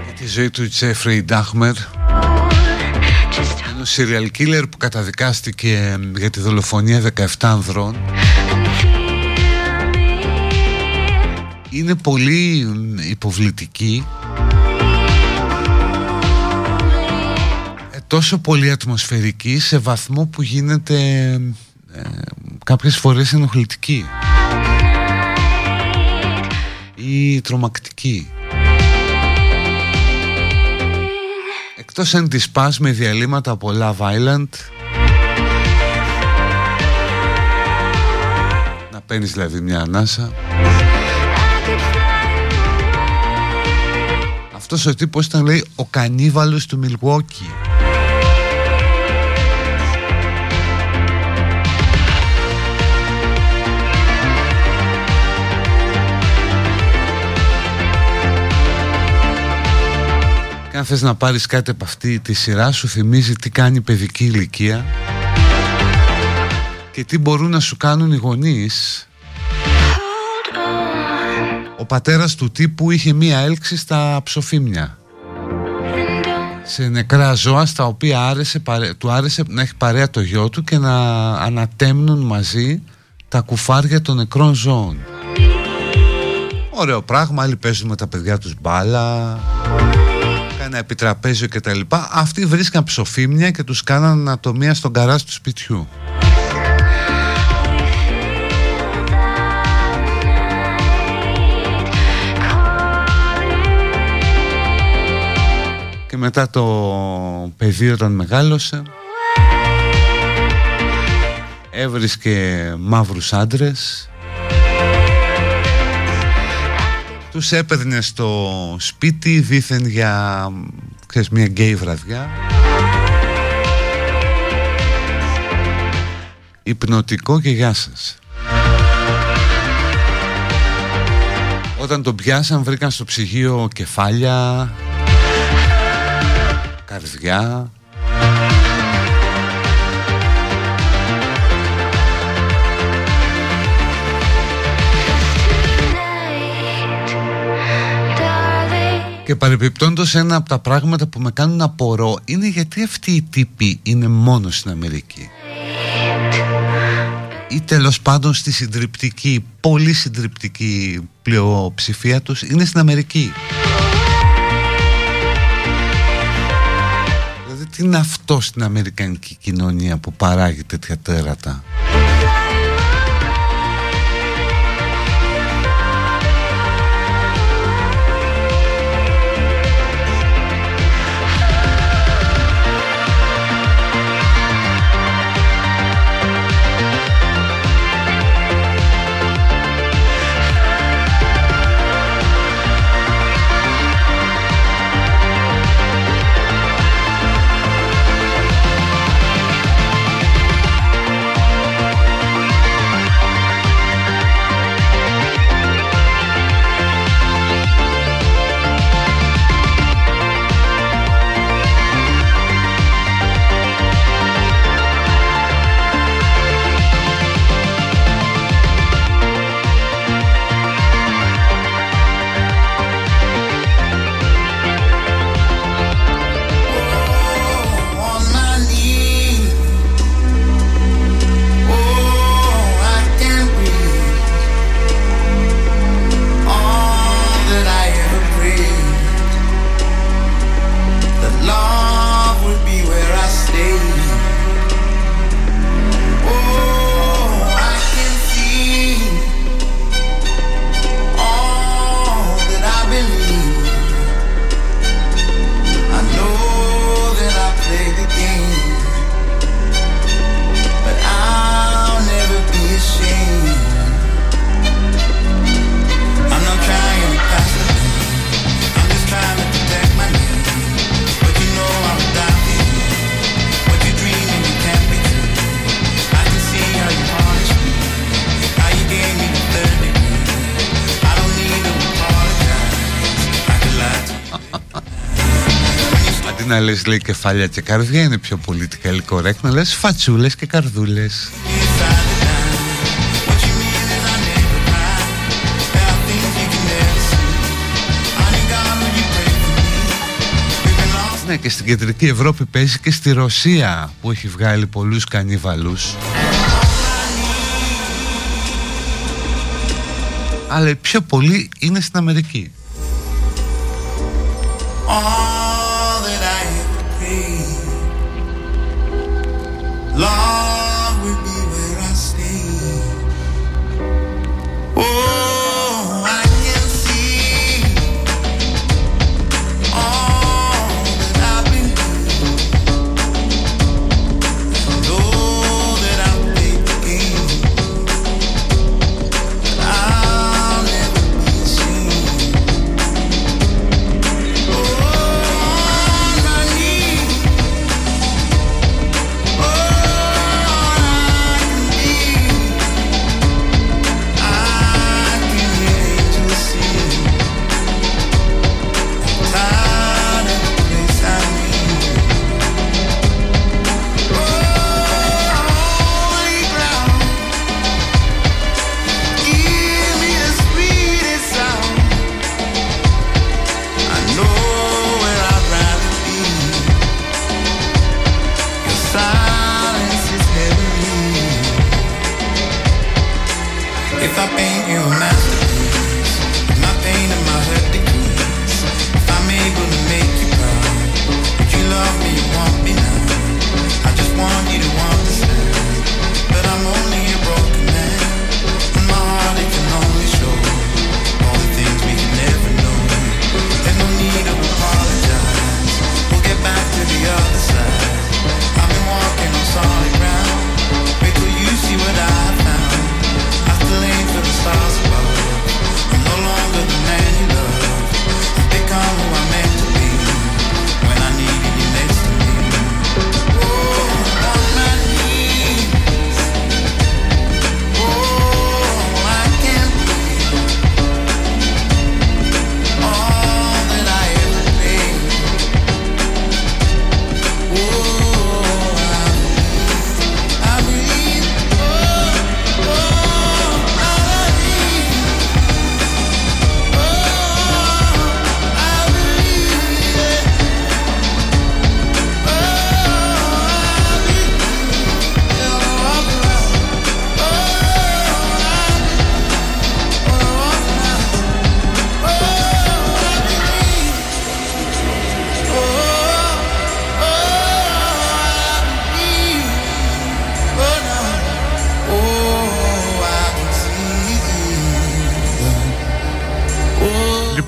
για τη ζωή του Τζέφρι Ντάχμερ, ενός serial killer που καταδικάστηκε για τη δολοφονία 17 ανδρών. Είναι πολύ υποβλητική, τόσο πολύ ατμοσφαιρική σε βαθμό που γίνεται κάποιες φορές ενοχλητική ή τρομακτική, εκτός αν τη σπάς με διαλύματα από Love Island, να παίρνεις δηλαδή μια ανάσα. Αυτός ο τύπος ήταν, λέει, ο κανίβαλος του Μιλγουόκι. Αν θες να πάρεις κάτι από αυτή τη σειρά, σου θυμίζει τι κάνει η παιδική ηλικία και τι μπορούν να σου κάνουν οι γονείς. Ο πατέρας του τύπου είχε μία έλξη στα ψοφίμια, σε νεκρά ζώα, στα οποία του άρεσε να έχει παρέα το γιο του και να ανατέμνουν μαζί τα κουφάρια των νεκρών ζώων. Ωραίο πράγμα, άλλοι παίζουν με τα παιδιά τους μπάλα, ένα επιτραπέζιο και τα λοιπά. Αυτοί βρίσκαν ψοφίμια και τους κάναν ανατομία στον γκαράζ του σπιτιού. μετά το παιδί όταν μεγάλωσε έβρισκε μαύρους άντρες, τους έπαιρνε στο σπίτι δήθεν για, ξέρεις, μια γκέι βραδιά, υπνοτικό και γεια σας. Όταν τον πιάσαν βρήκαν στο ψυγείο κεφάλια, καρδιά. Και παρεμπιπτόντως ένα από τα πράγματα που με κάνουν να απορώ είναι γιατί αυτοί οι τύποι είναι μόνο στην Αμερική. Ή τέλος πάντων στη συντριπτική, πολύ συντριπτική πλειοψηφία τους είναι στην Αμερική. Δηλαδή τι είναι αυτό στην αμερικανική κοινωνία που παράγει τέτοια τέρατα. Να λες λέει κεφάλια και καρδιά είναι πιο πολιτικά correct, να λες φατσούλες και καρδούλες. Ναι, και στην κεντρική Ευρώπη παίζει και στη Ρωσία που έχει βγάλει πολλούς κανιβαλούς. Αλλά οι πιο πολλοί είναι στην Αμερική. Love will be where I stay. Oh, I can see all that I've been through. I know that I played the game, but I'll never be ashamed. Oh, on my knees. Oh.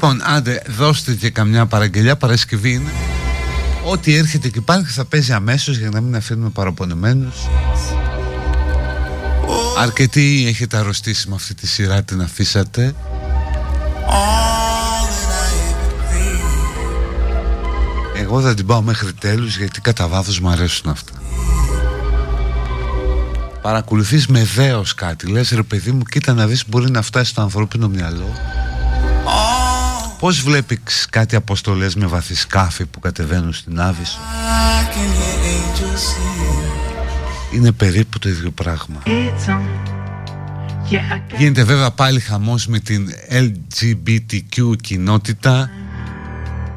Λοιπόν, άντε, δώστε και καμιά παραγγελιά. Παρασκευή είναι. Ό,τι έρχεται και υπάρχει θα παίζει αμέσως για να μην αφήνουμε παραπονεμένους. Αρκετοί έχετε αρρωστήσει με αυτή τη σειρά, την αφήσατε. Εγώ θα την πάω μέχρι τέλους, γιατί κατά βάθος μου αρέσουν αυτά. Παρακολουθείς με δέος κάτι. Λες, ρε παιδί μου, κοίτα να δεις, μπορεί να φτάσει στο ανθρώπινο μυαλό. Πώς βλέπεις κάτι αποστολές με βαθυσκάφη που κατεβαίνουν στην Άβυσσο? Είναι περίπου το ίδιο πράγμα. Γίνεται βέβαια πάλι χαμός με την LGBTQ κοινότητα,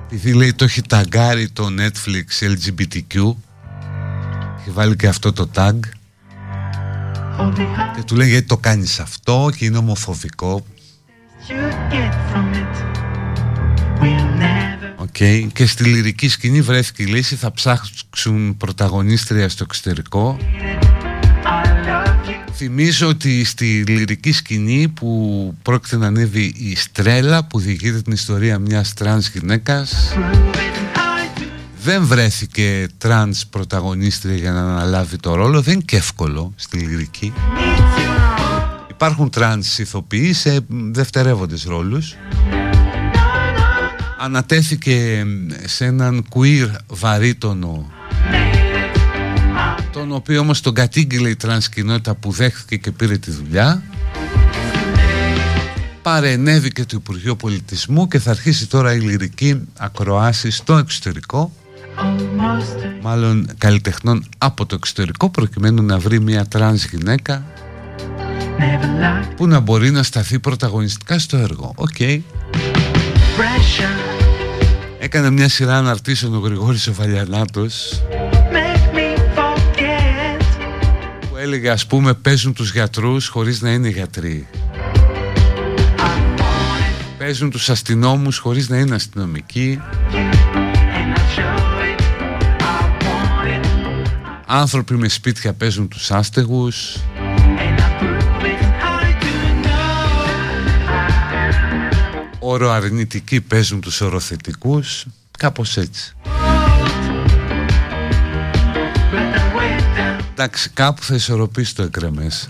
επειδή λέει το έχει ταγκάρει το Netflix LGBTQ, έχει βάλει και αυτό το tag και του λέει γιατί το κάνεις αυτό και είναι ομοφοβικό. Okay. Και στη λυρική σκηνή βρέθηκε η λύση. Θα ψάξουν πρωταγωνίστρια στο εξωτερικό. Θυμίζω ότι στη λυρική σκηνή που πρόκειται να ανέβει η Στρέλα, που διηγείται την ιστορία μιας τρανς γυναίκας, δεν βρέθηκε τρανς πρωταγωνίστρια για να αναλάβει το ρόλο. Δεν είναι και εύκολο στη λυρική. Υπάρχουν τρανς ηθοποιοί σε δευτερεύοντες ρόλους. Ανατέθηκε σε έναν queer βαρύτονο, τον οποίο όμως τον κατήγγειλε η τρανς κοινότητα, που δέχθηκε και πήρε τη δουλειά. Παρενέβηκε το Υπουργείο Πολιτισμού και θα αρχίσει τώρα η λυρική ακροάση στο εξωτερικό, μάλλον καλλιτεχνών από το εξωτερικό, προκειμένου να βρει μια τρανς γυναίκα που να μπορεί να σταθεί πρωταγωνιστικά στο έργο. Οκ. Okay. Έκανε μια σειρά αναρτήσεων ο Γρηγόρης ο Βαλιανάτος, που έλεγε, ας πούμε, παίζουν τους γιατρούς χωρίς να είναι γιατροί, παίζουν τους αστυνόμους χωρίς να είναι αστυνομικοί, άνθρωποι με σπίτια παίζουν τους άστεγους. Οροαρνητικοί παίζουν τους οροθετικούς. Κάπως έτσι. Εντάξει, κάπου θα ισορροπήσει το εκκρεμές.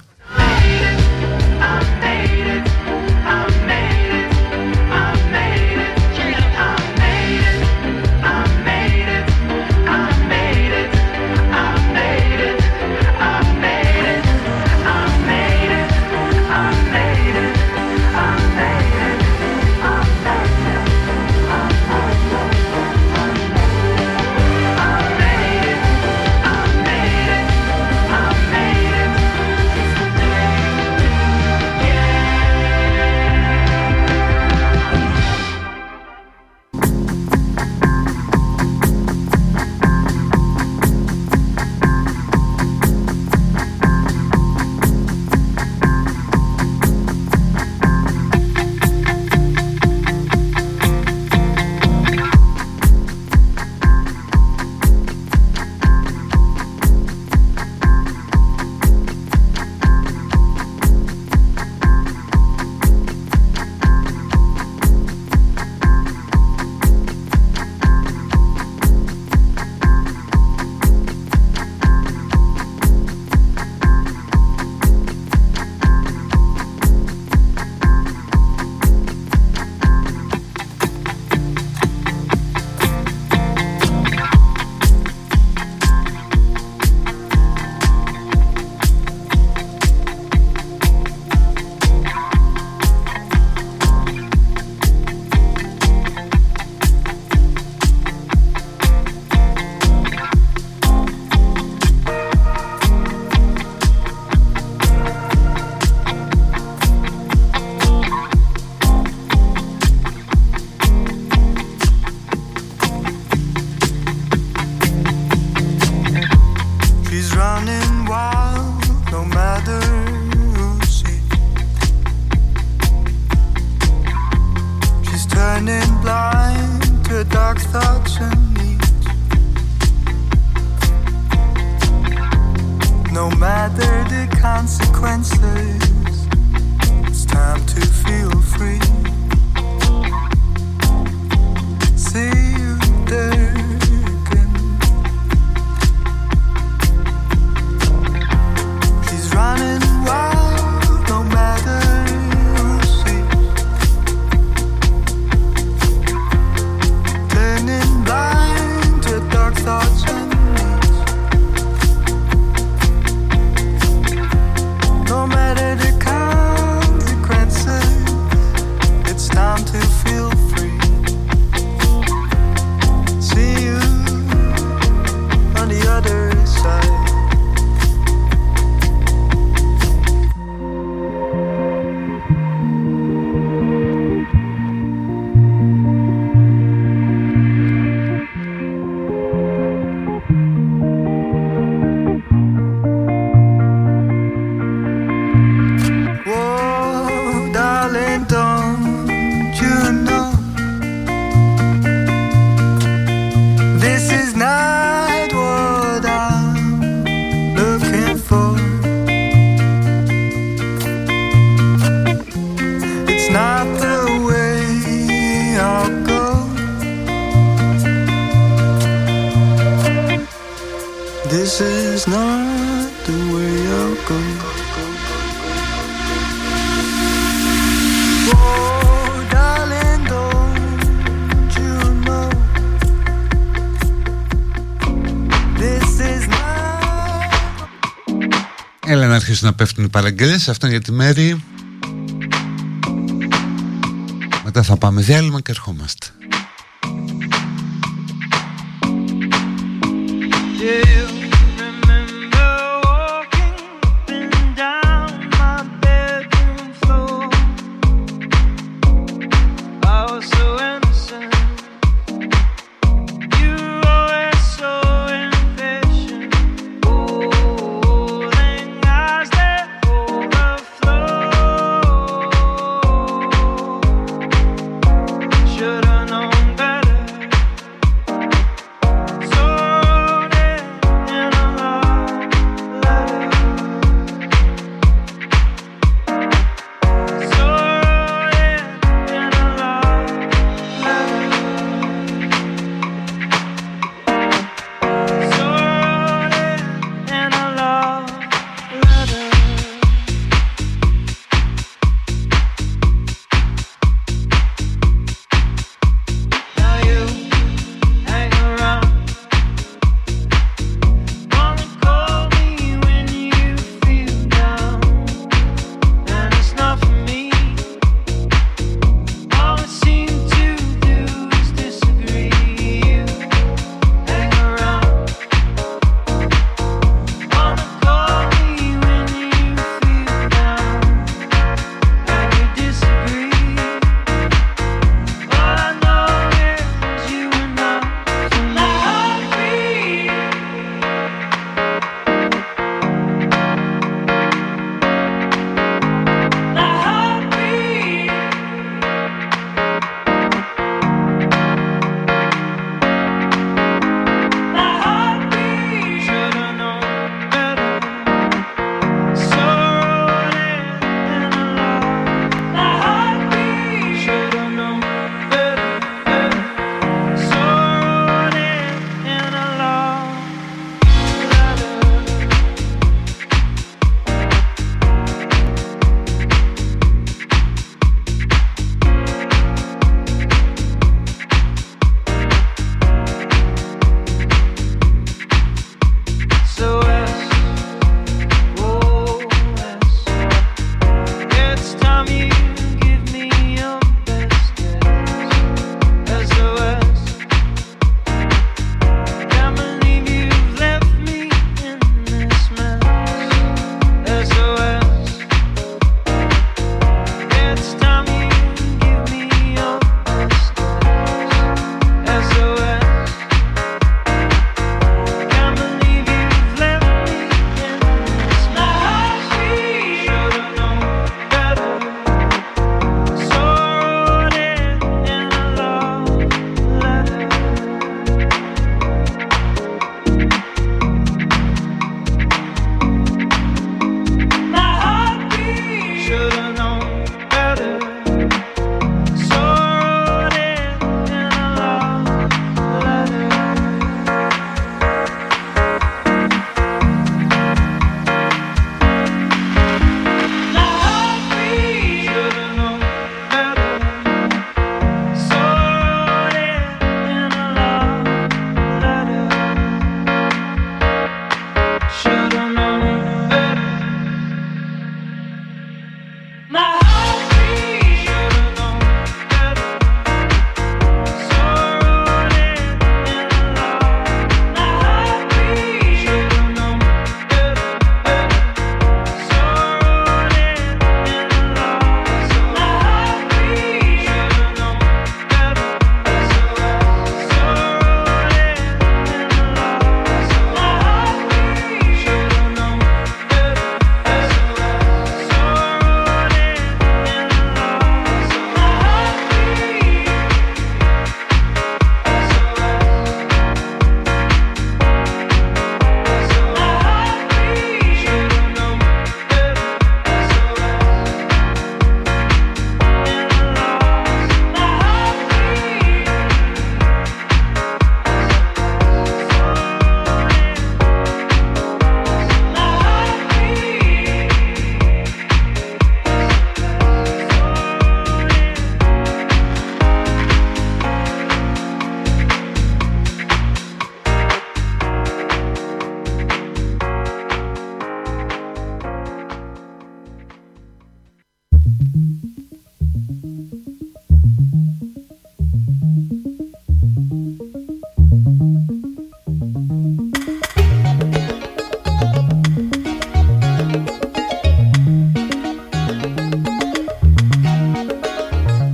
αρχίσουν να πέφτουν οι παραγγελίες. Αυτό είναι για τη μέρη. Μετά θα πάμε διάλειμμα και ερχόμαστε.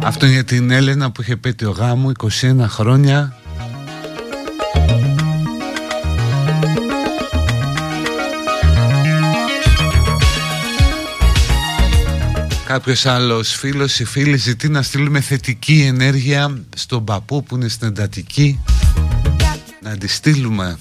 Αυτό για την Έλενα που είχε επέτειο γάμου, 21 χρόνια. Κάποιος άλλος φίλος ή φίλη ζητεί να στείλουμε θετική ενέργεια στον παππού που είναι στην εντατική. Να τη στείλουμε.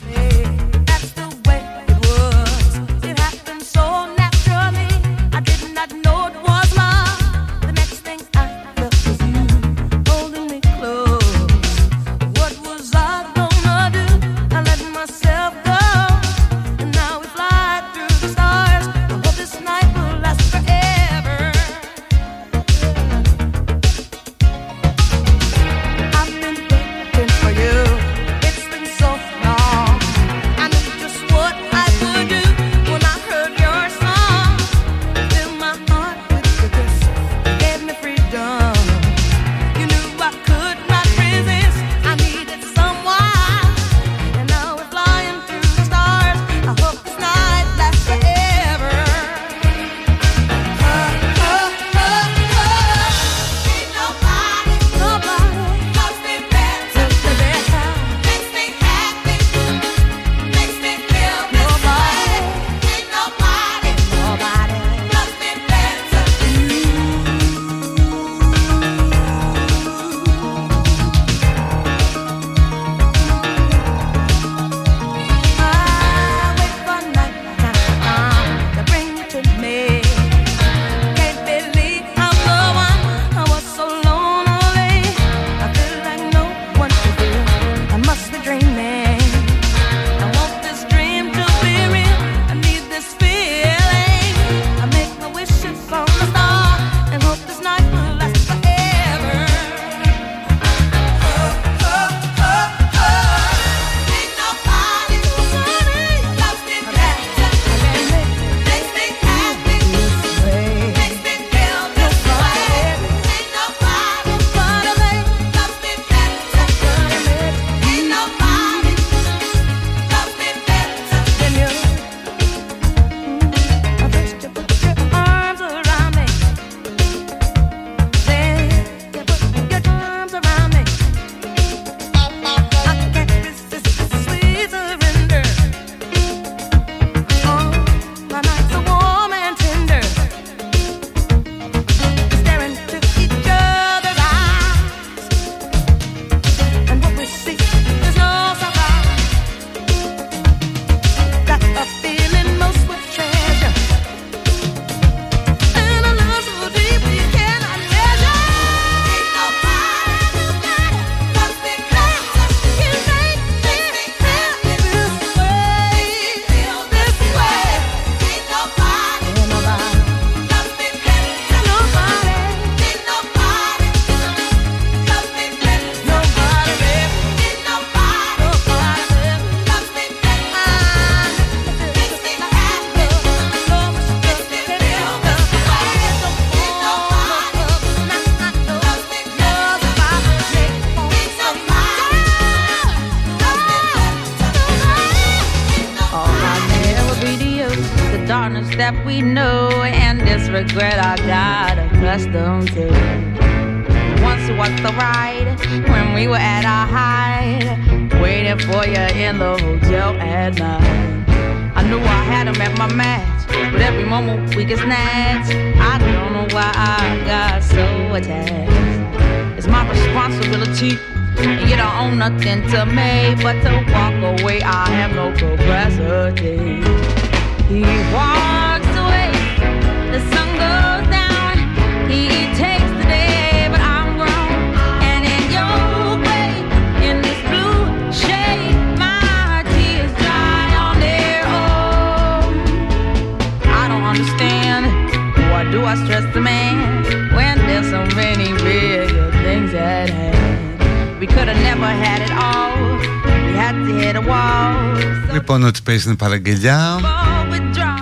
Λοιπόν, ό,τι παίζει είναι παραγγελιά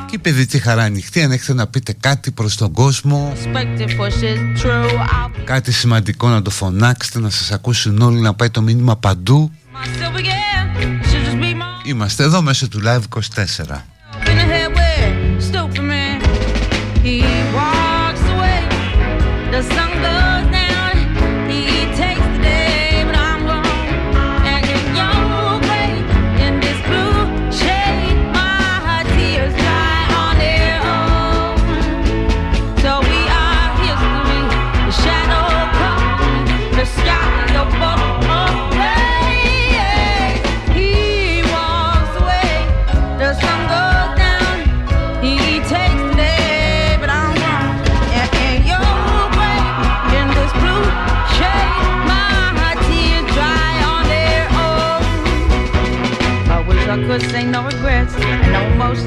και η παιδική χαρά ανοιχτή. Αν έχετε να πείτε κάτι προς τον κόσμο, κάτι σημαντικό να το φωνάξετε, να σας ακούσουν όλοι, να πάει το μήνυμα παντού. Είμαστε εδώ μέσω του Live 24.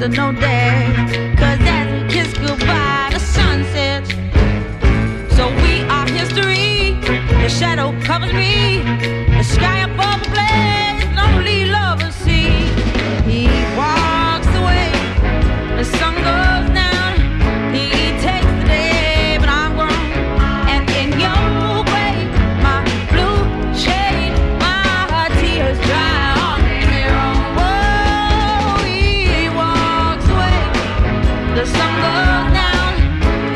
kiss or no day, 'cause as we kiss goodbye the sun sets. So we are history, the shadow covers me, the sky above the blaze, only lovers see. He walks away, the sun goes down, he takes the day, but I'm grown, and in your grave, my blue shade, my tears dry. The sun goes down,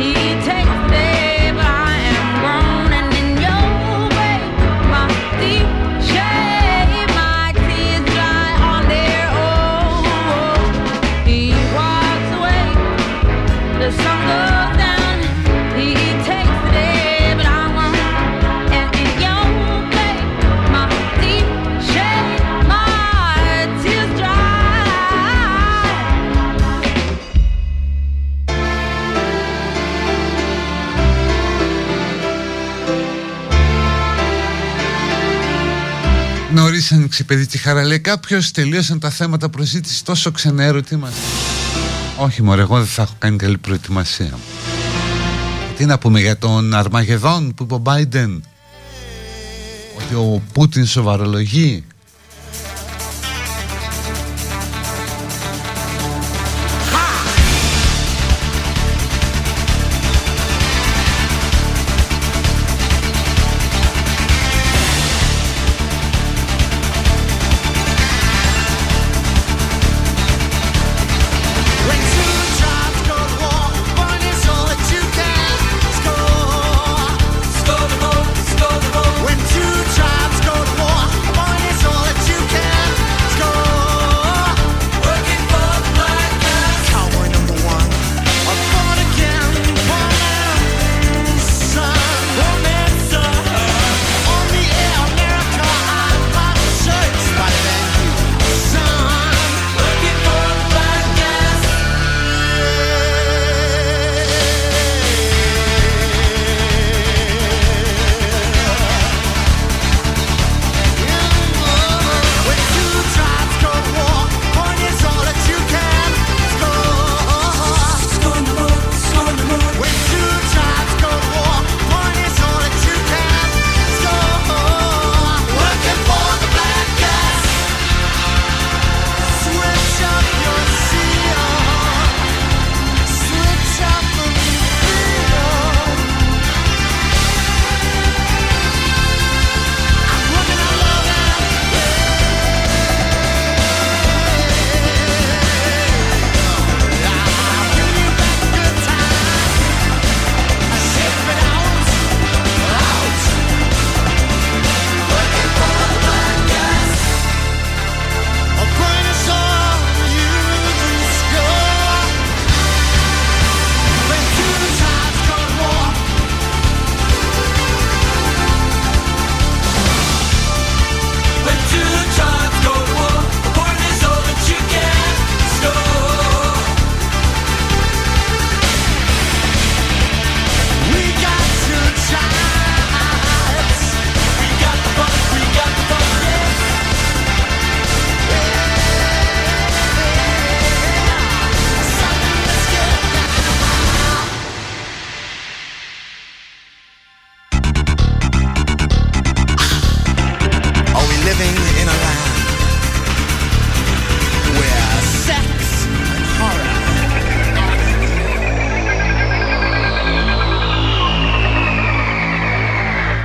he takes the day, but I am grown, and in your way, my deep shade, my tears dry on their own. He walks away, the sun goes down, he takes the day, but I'm grown, and in your way, my deep shade, my tears dry. Νωρίσαν ξυπέδι τη χαρά, λέει κάποιος, τελείωσαν τα θέματα προσήτησης, τόσο ξενέρωτη μας. Όχι μωρέ, εγώ δεν θα έχω κάνει καλή προετοιμασία. Τι να πούμε για τον Αρμαγεδόν που είπε ο Μπάιντεν, ότι ο Πούτιν σοβαρολογεί.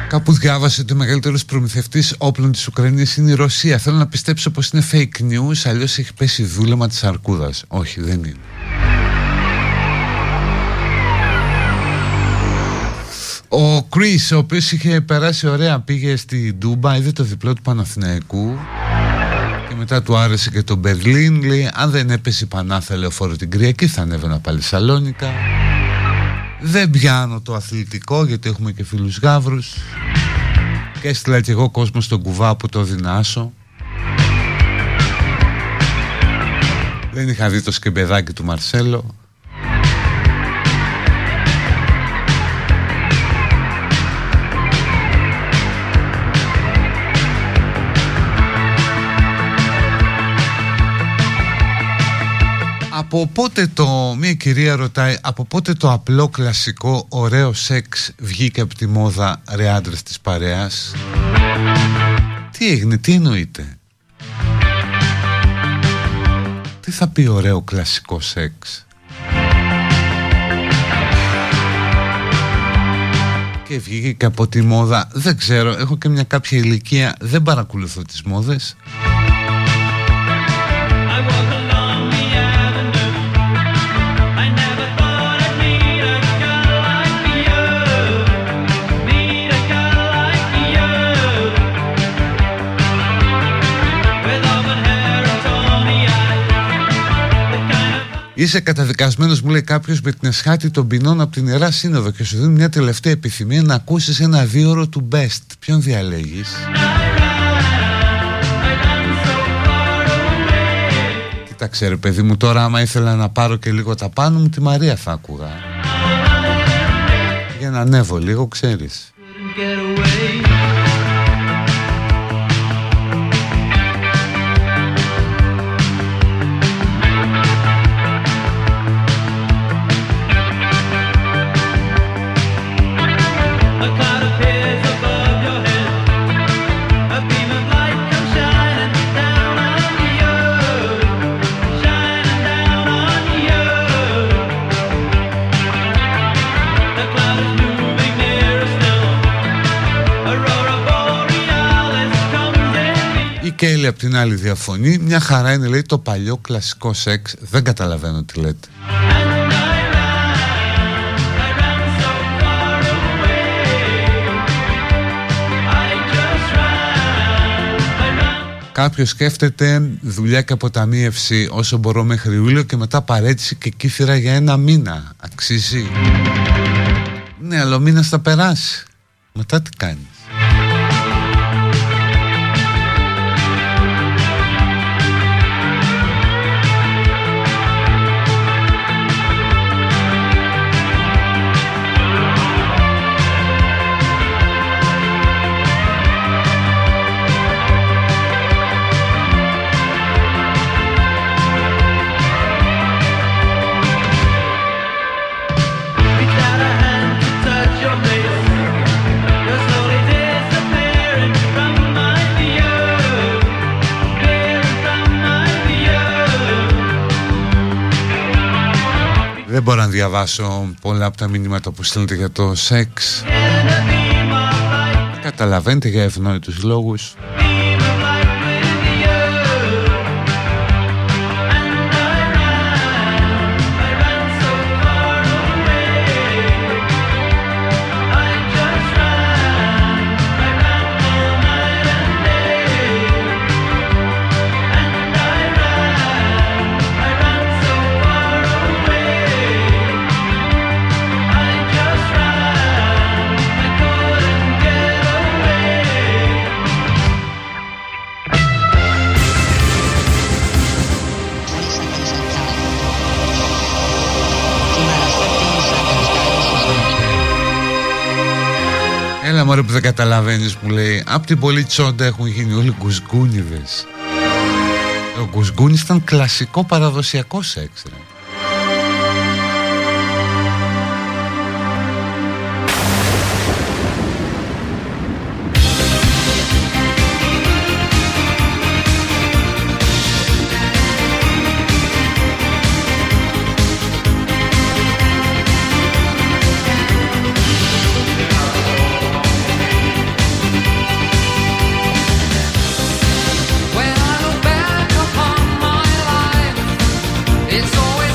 Κάπου διάβασε ότι ο μεγαλύτερος προμηθευτής όπλων της Ουκρανίας είναι η Ρωσία. Θέλω να πιστέψω πως είναι fake news, αλλιώς έχει πέσει δούλεμα της αρκούδας. Όχι, δεν είναι. Ο Κρίς, ο οποίος είχε περάσει ωραία, πήγε στη Ντούμπα, είδε το διπλό του Παναθηναϊκού και μετά του άρεσε και το Μπερλίν. Λέει, αν δεν έπεσε η Πανάθα λεωφόρο την Κυριακή θα ανέβαινα πάλι Σαλόνικα. Δεν πιάνω το αθλητικό γιατί έχουμε και φίλους γαύρους. Και έστειλα και εγώ κόσμο στον κουβά που το δεινάσω. Δεν είχα δει το σκεμπεδάκι του Μαρσέλο. Από από πότε μία κυρία ρωτάει, από πότε το απλό κλασικό ωραίο σεξ βγήκε από τη μόδα, ρε άντρες της παρέας? Τι έγινε, τι εννοείται? Τι θα πει ωραίο κλασικό σεξ? Και βγήκε και από τη μόδα, δεν ξέρω, έχω και μια κάποια ηλικία, δεν παρακολουθώ τις μόδες. Είσαι καταδικασμένος, μου λέει κάποιος, με την εσχάτη των ποινών από την Ιερά Σύνοδο και σου δίνει μια τελευταία επιθυμία να ακούσεις ένα δίωρο του Best. Ποιον διαλέγεις? Κοίταξε ρε παιδί μου, τώρα άμα ήθελα να πάρω και λίγο τα πάνω μου, τη Μαρία θα ακούγα. Για να ανέβω λίγο, ξέρεις. Και λέει από την άλλη διαφωνή, μια χαρά είναι, λέει, το παλιό κλασικό σεξ, δεν καταλαβαίνω τι λέτε. Κάποιος σκέφτεται δουλειά και αποταμίευση όσο μπορώ μέχρι Ιούλιο και μετά παρέτηση και κύθυρα για ένα μήνα. Αξίζει? Ναι, αλλά ο μήνας θα περάσει. Μετά τι κάνει? Δεν μπορώ να διαβάσω πολλά από τα μηνύματα που στέλνετε για το σεξ. Καταλαβαίνετε, για ευνόητους λόγους. Μωρέ που δεν καταλαβαίνεις, μου λέει, απ' την πολύ τσόντα έχουν γίνει όλοι γκουσγκούνιδες. Ο γκουσγκούνις ήταν κλασικό παραδοσιακό σεξ, ρε. It's always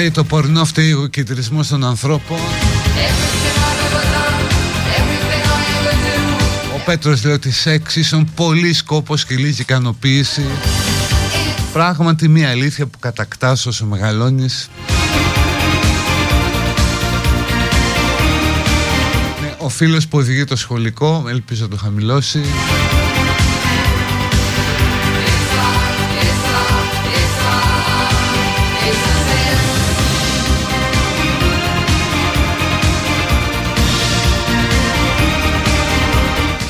φταίει το πορνό, φταίει ο κυτρισμός των ανθρώπων. Ο Πέτρος λέει ότι σεξ ίσον πολύ σκόπος και λίγη ικανοποίηση. Πράγματι μια αλήθεια που κατακτάς όσο μεγαλώνεις. Ναι, ο φίλος που οδηγεί το σχολικό, ελπίζω να το χαμηλώσει.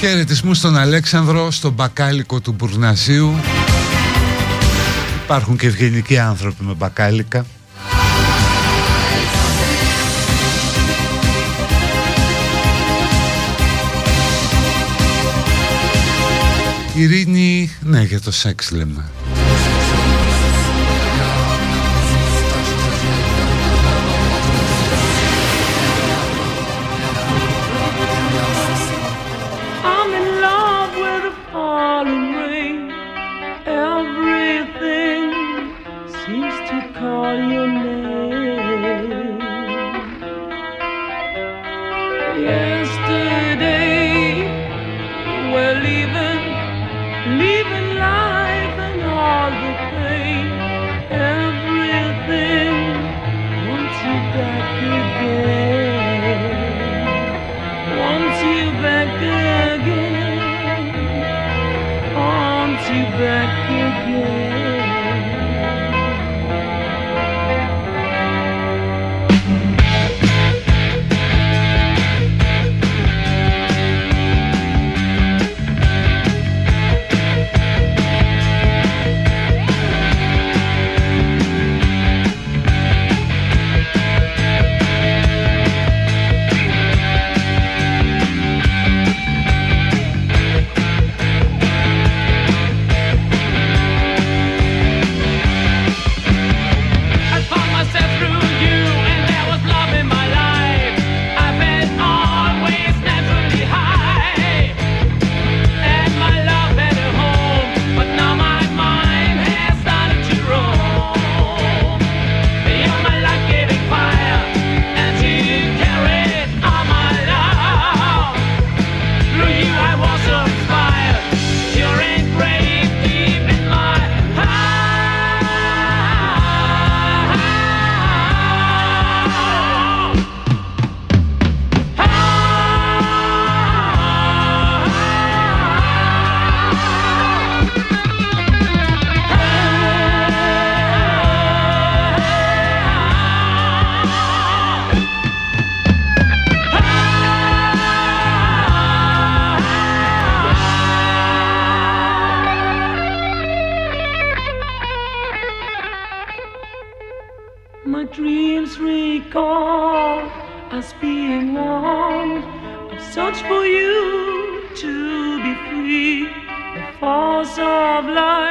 Χαιρετισμού στον Αλέξανδρο, στον μπακάλικο του Μπουρνασίου. Υπάρχουν και ευγενικοί άνθρωποι με μπακάλικα. Ειρήνη, ναι, για το σεξ λέμε.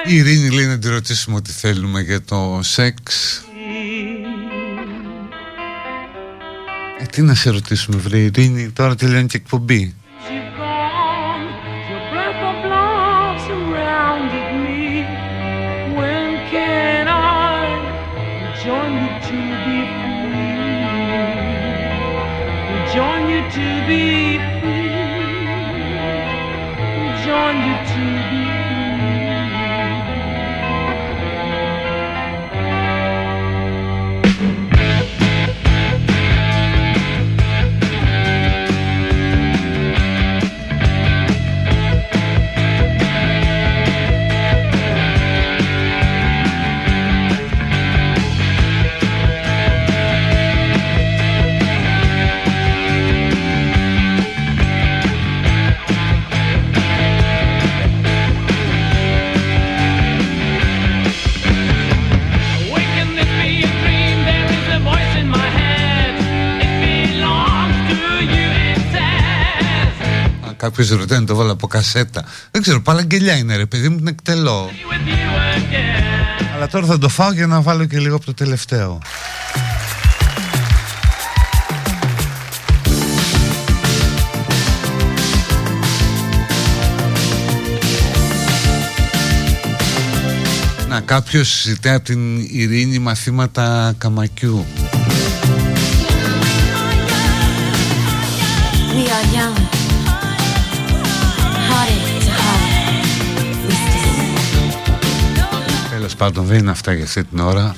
Η Ειρήνη λέει να τη ρωτήσουμε ό,τι θέλουμε για το σεξ. Τι να σε ρωτήσουμε βρε Ειρήνη, τώρα τη λένε και εκπομπή. Κάποιος ρωτάει να το βάλω από κασέτα. Δεν ξέρω, παλαγγελιά είναι ρε παιδί μου, την εκτελώ. Αλλά τώρα θα το φάω για να βάλω και λίγο από το τελευταίο. Να Κάποιος συζητάει από την Ειρήνη μαθήματα καμακιού. Τέλος πάντων, δεν είναι αυτά για αυτή την ώρα.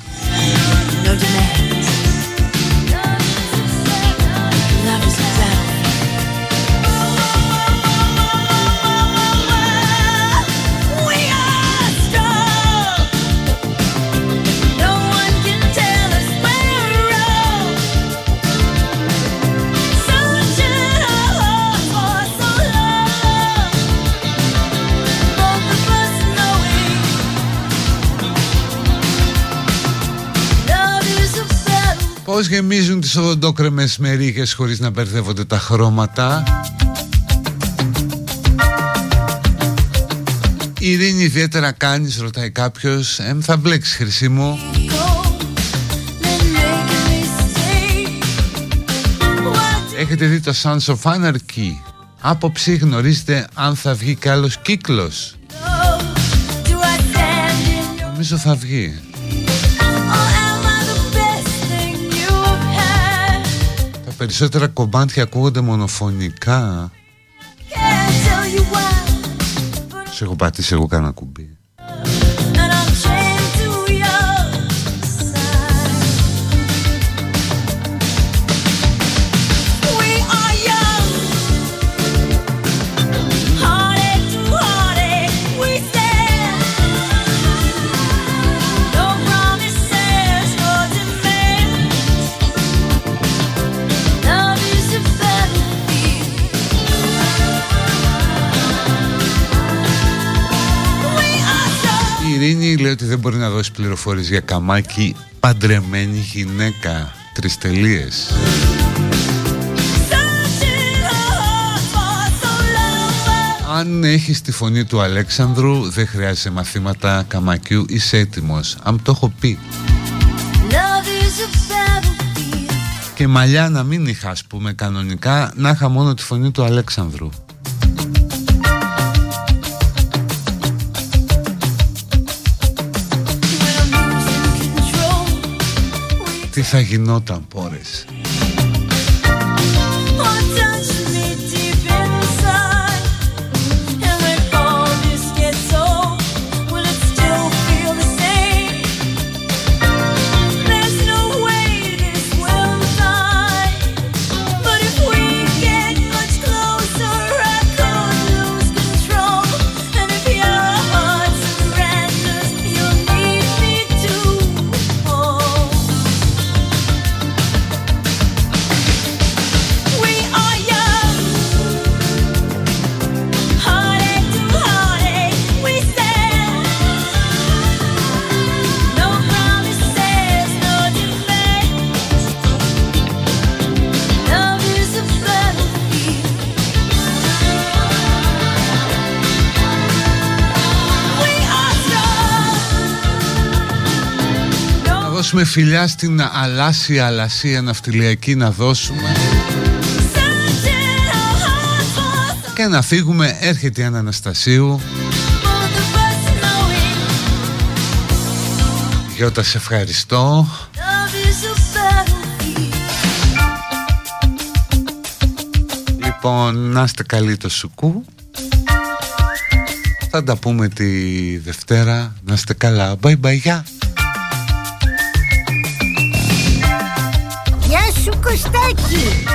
Πώς γεμίζουν τις οδοντόκρεμες μερίγες χωρίς να μπερδεύονται τα χρώματα. Η Ειρήνη ιδιαίτερα κάνεις, ρωτάει κάποιος. Θα μπλέξεις, χρυσή μου. Έχετε δει το Sons of Anarchy? Άποψη γνωρίζετε αν θα βγει κι άλλος κύκλος? Νομίζω θα βγει. Περισσότερα κομμάτια ακούγονται μονοφωνικά. Σε έχω πατήσει εγώ κάνα κουμπί. Λέει ότι δεν μπορεί να δώσει πληροφορίες για καμάκι παντρεμένη γυναίκα. Τρεις τελείες. Αν έχεις τη φωνή του Αλέξανδρου, δεν χρειάζεσαι μαθήματα καμακιού, είσαι έτοιμος. Αν το έχω πει. Και μαλλιά να μην είχα, ας πούμε, κανονικά, να είχα μόνο τη φωνή του Αλέξανδρου. Τι θα γινόταν, πόρες. Με φιλιά στην αλάσια ναυτιλιακή να δώσουμε και να φύγουμε. Έρχεται η Άννα Αναστασίου. Γιώτα, σε ευχαριστώ. Λοιπόν, να είστε καλοί το σουκού. Θα τα πούμε τη Δευτέρα. Να είστε καλά. Bye bye, γεια. Κωστάκι!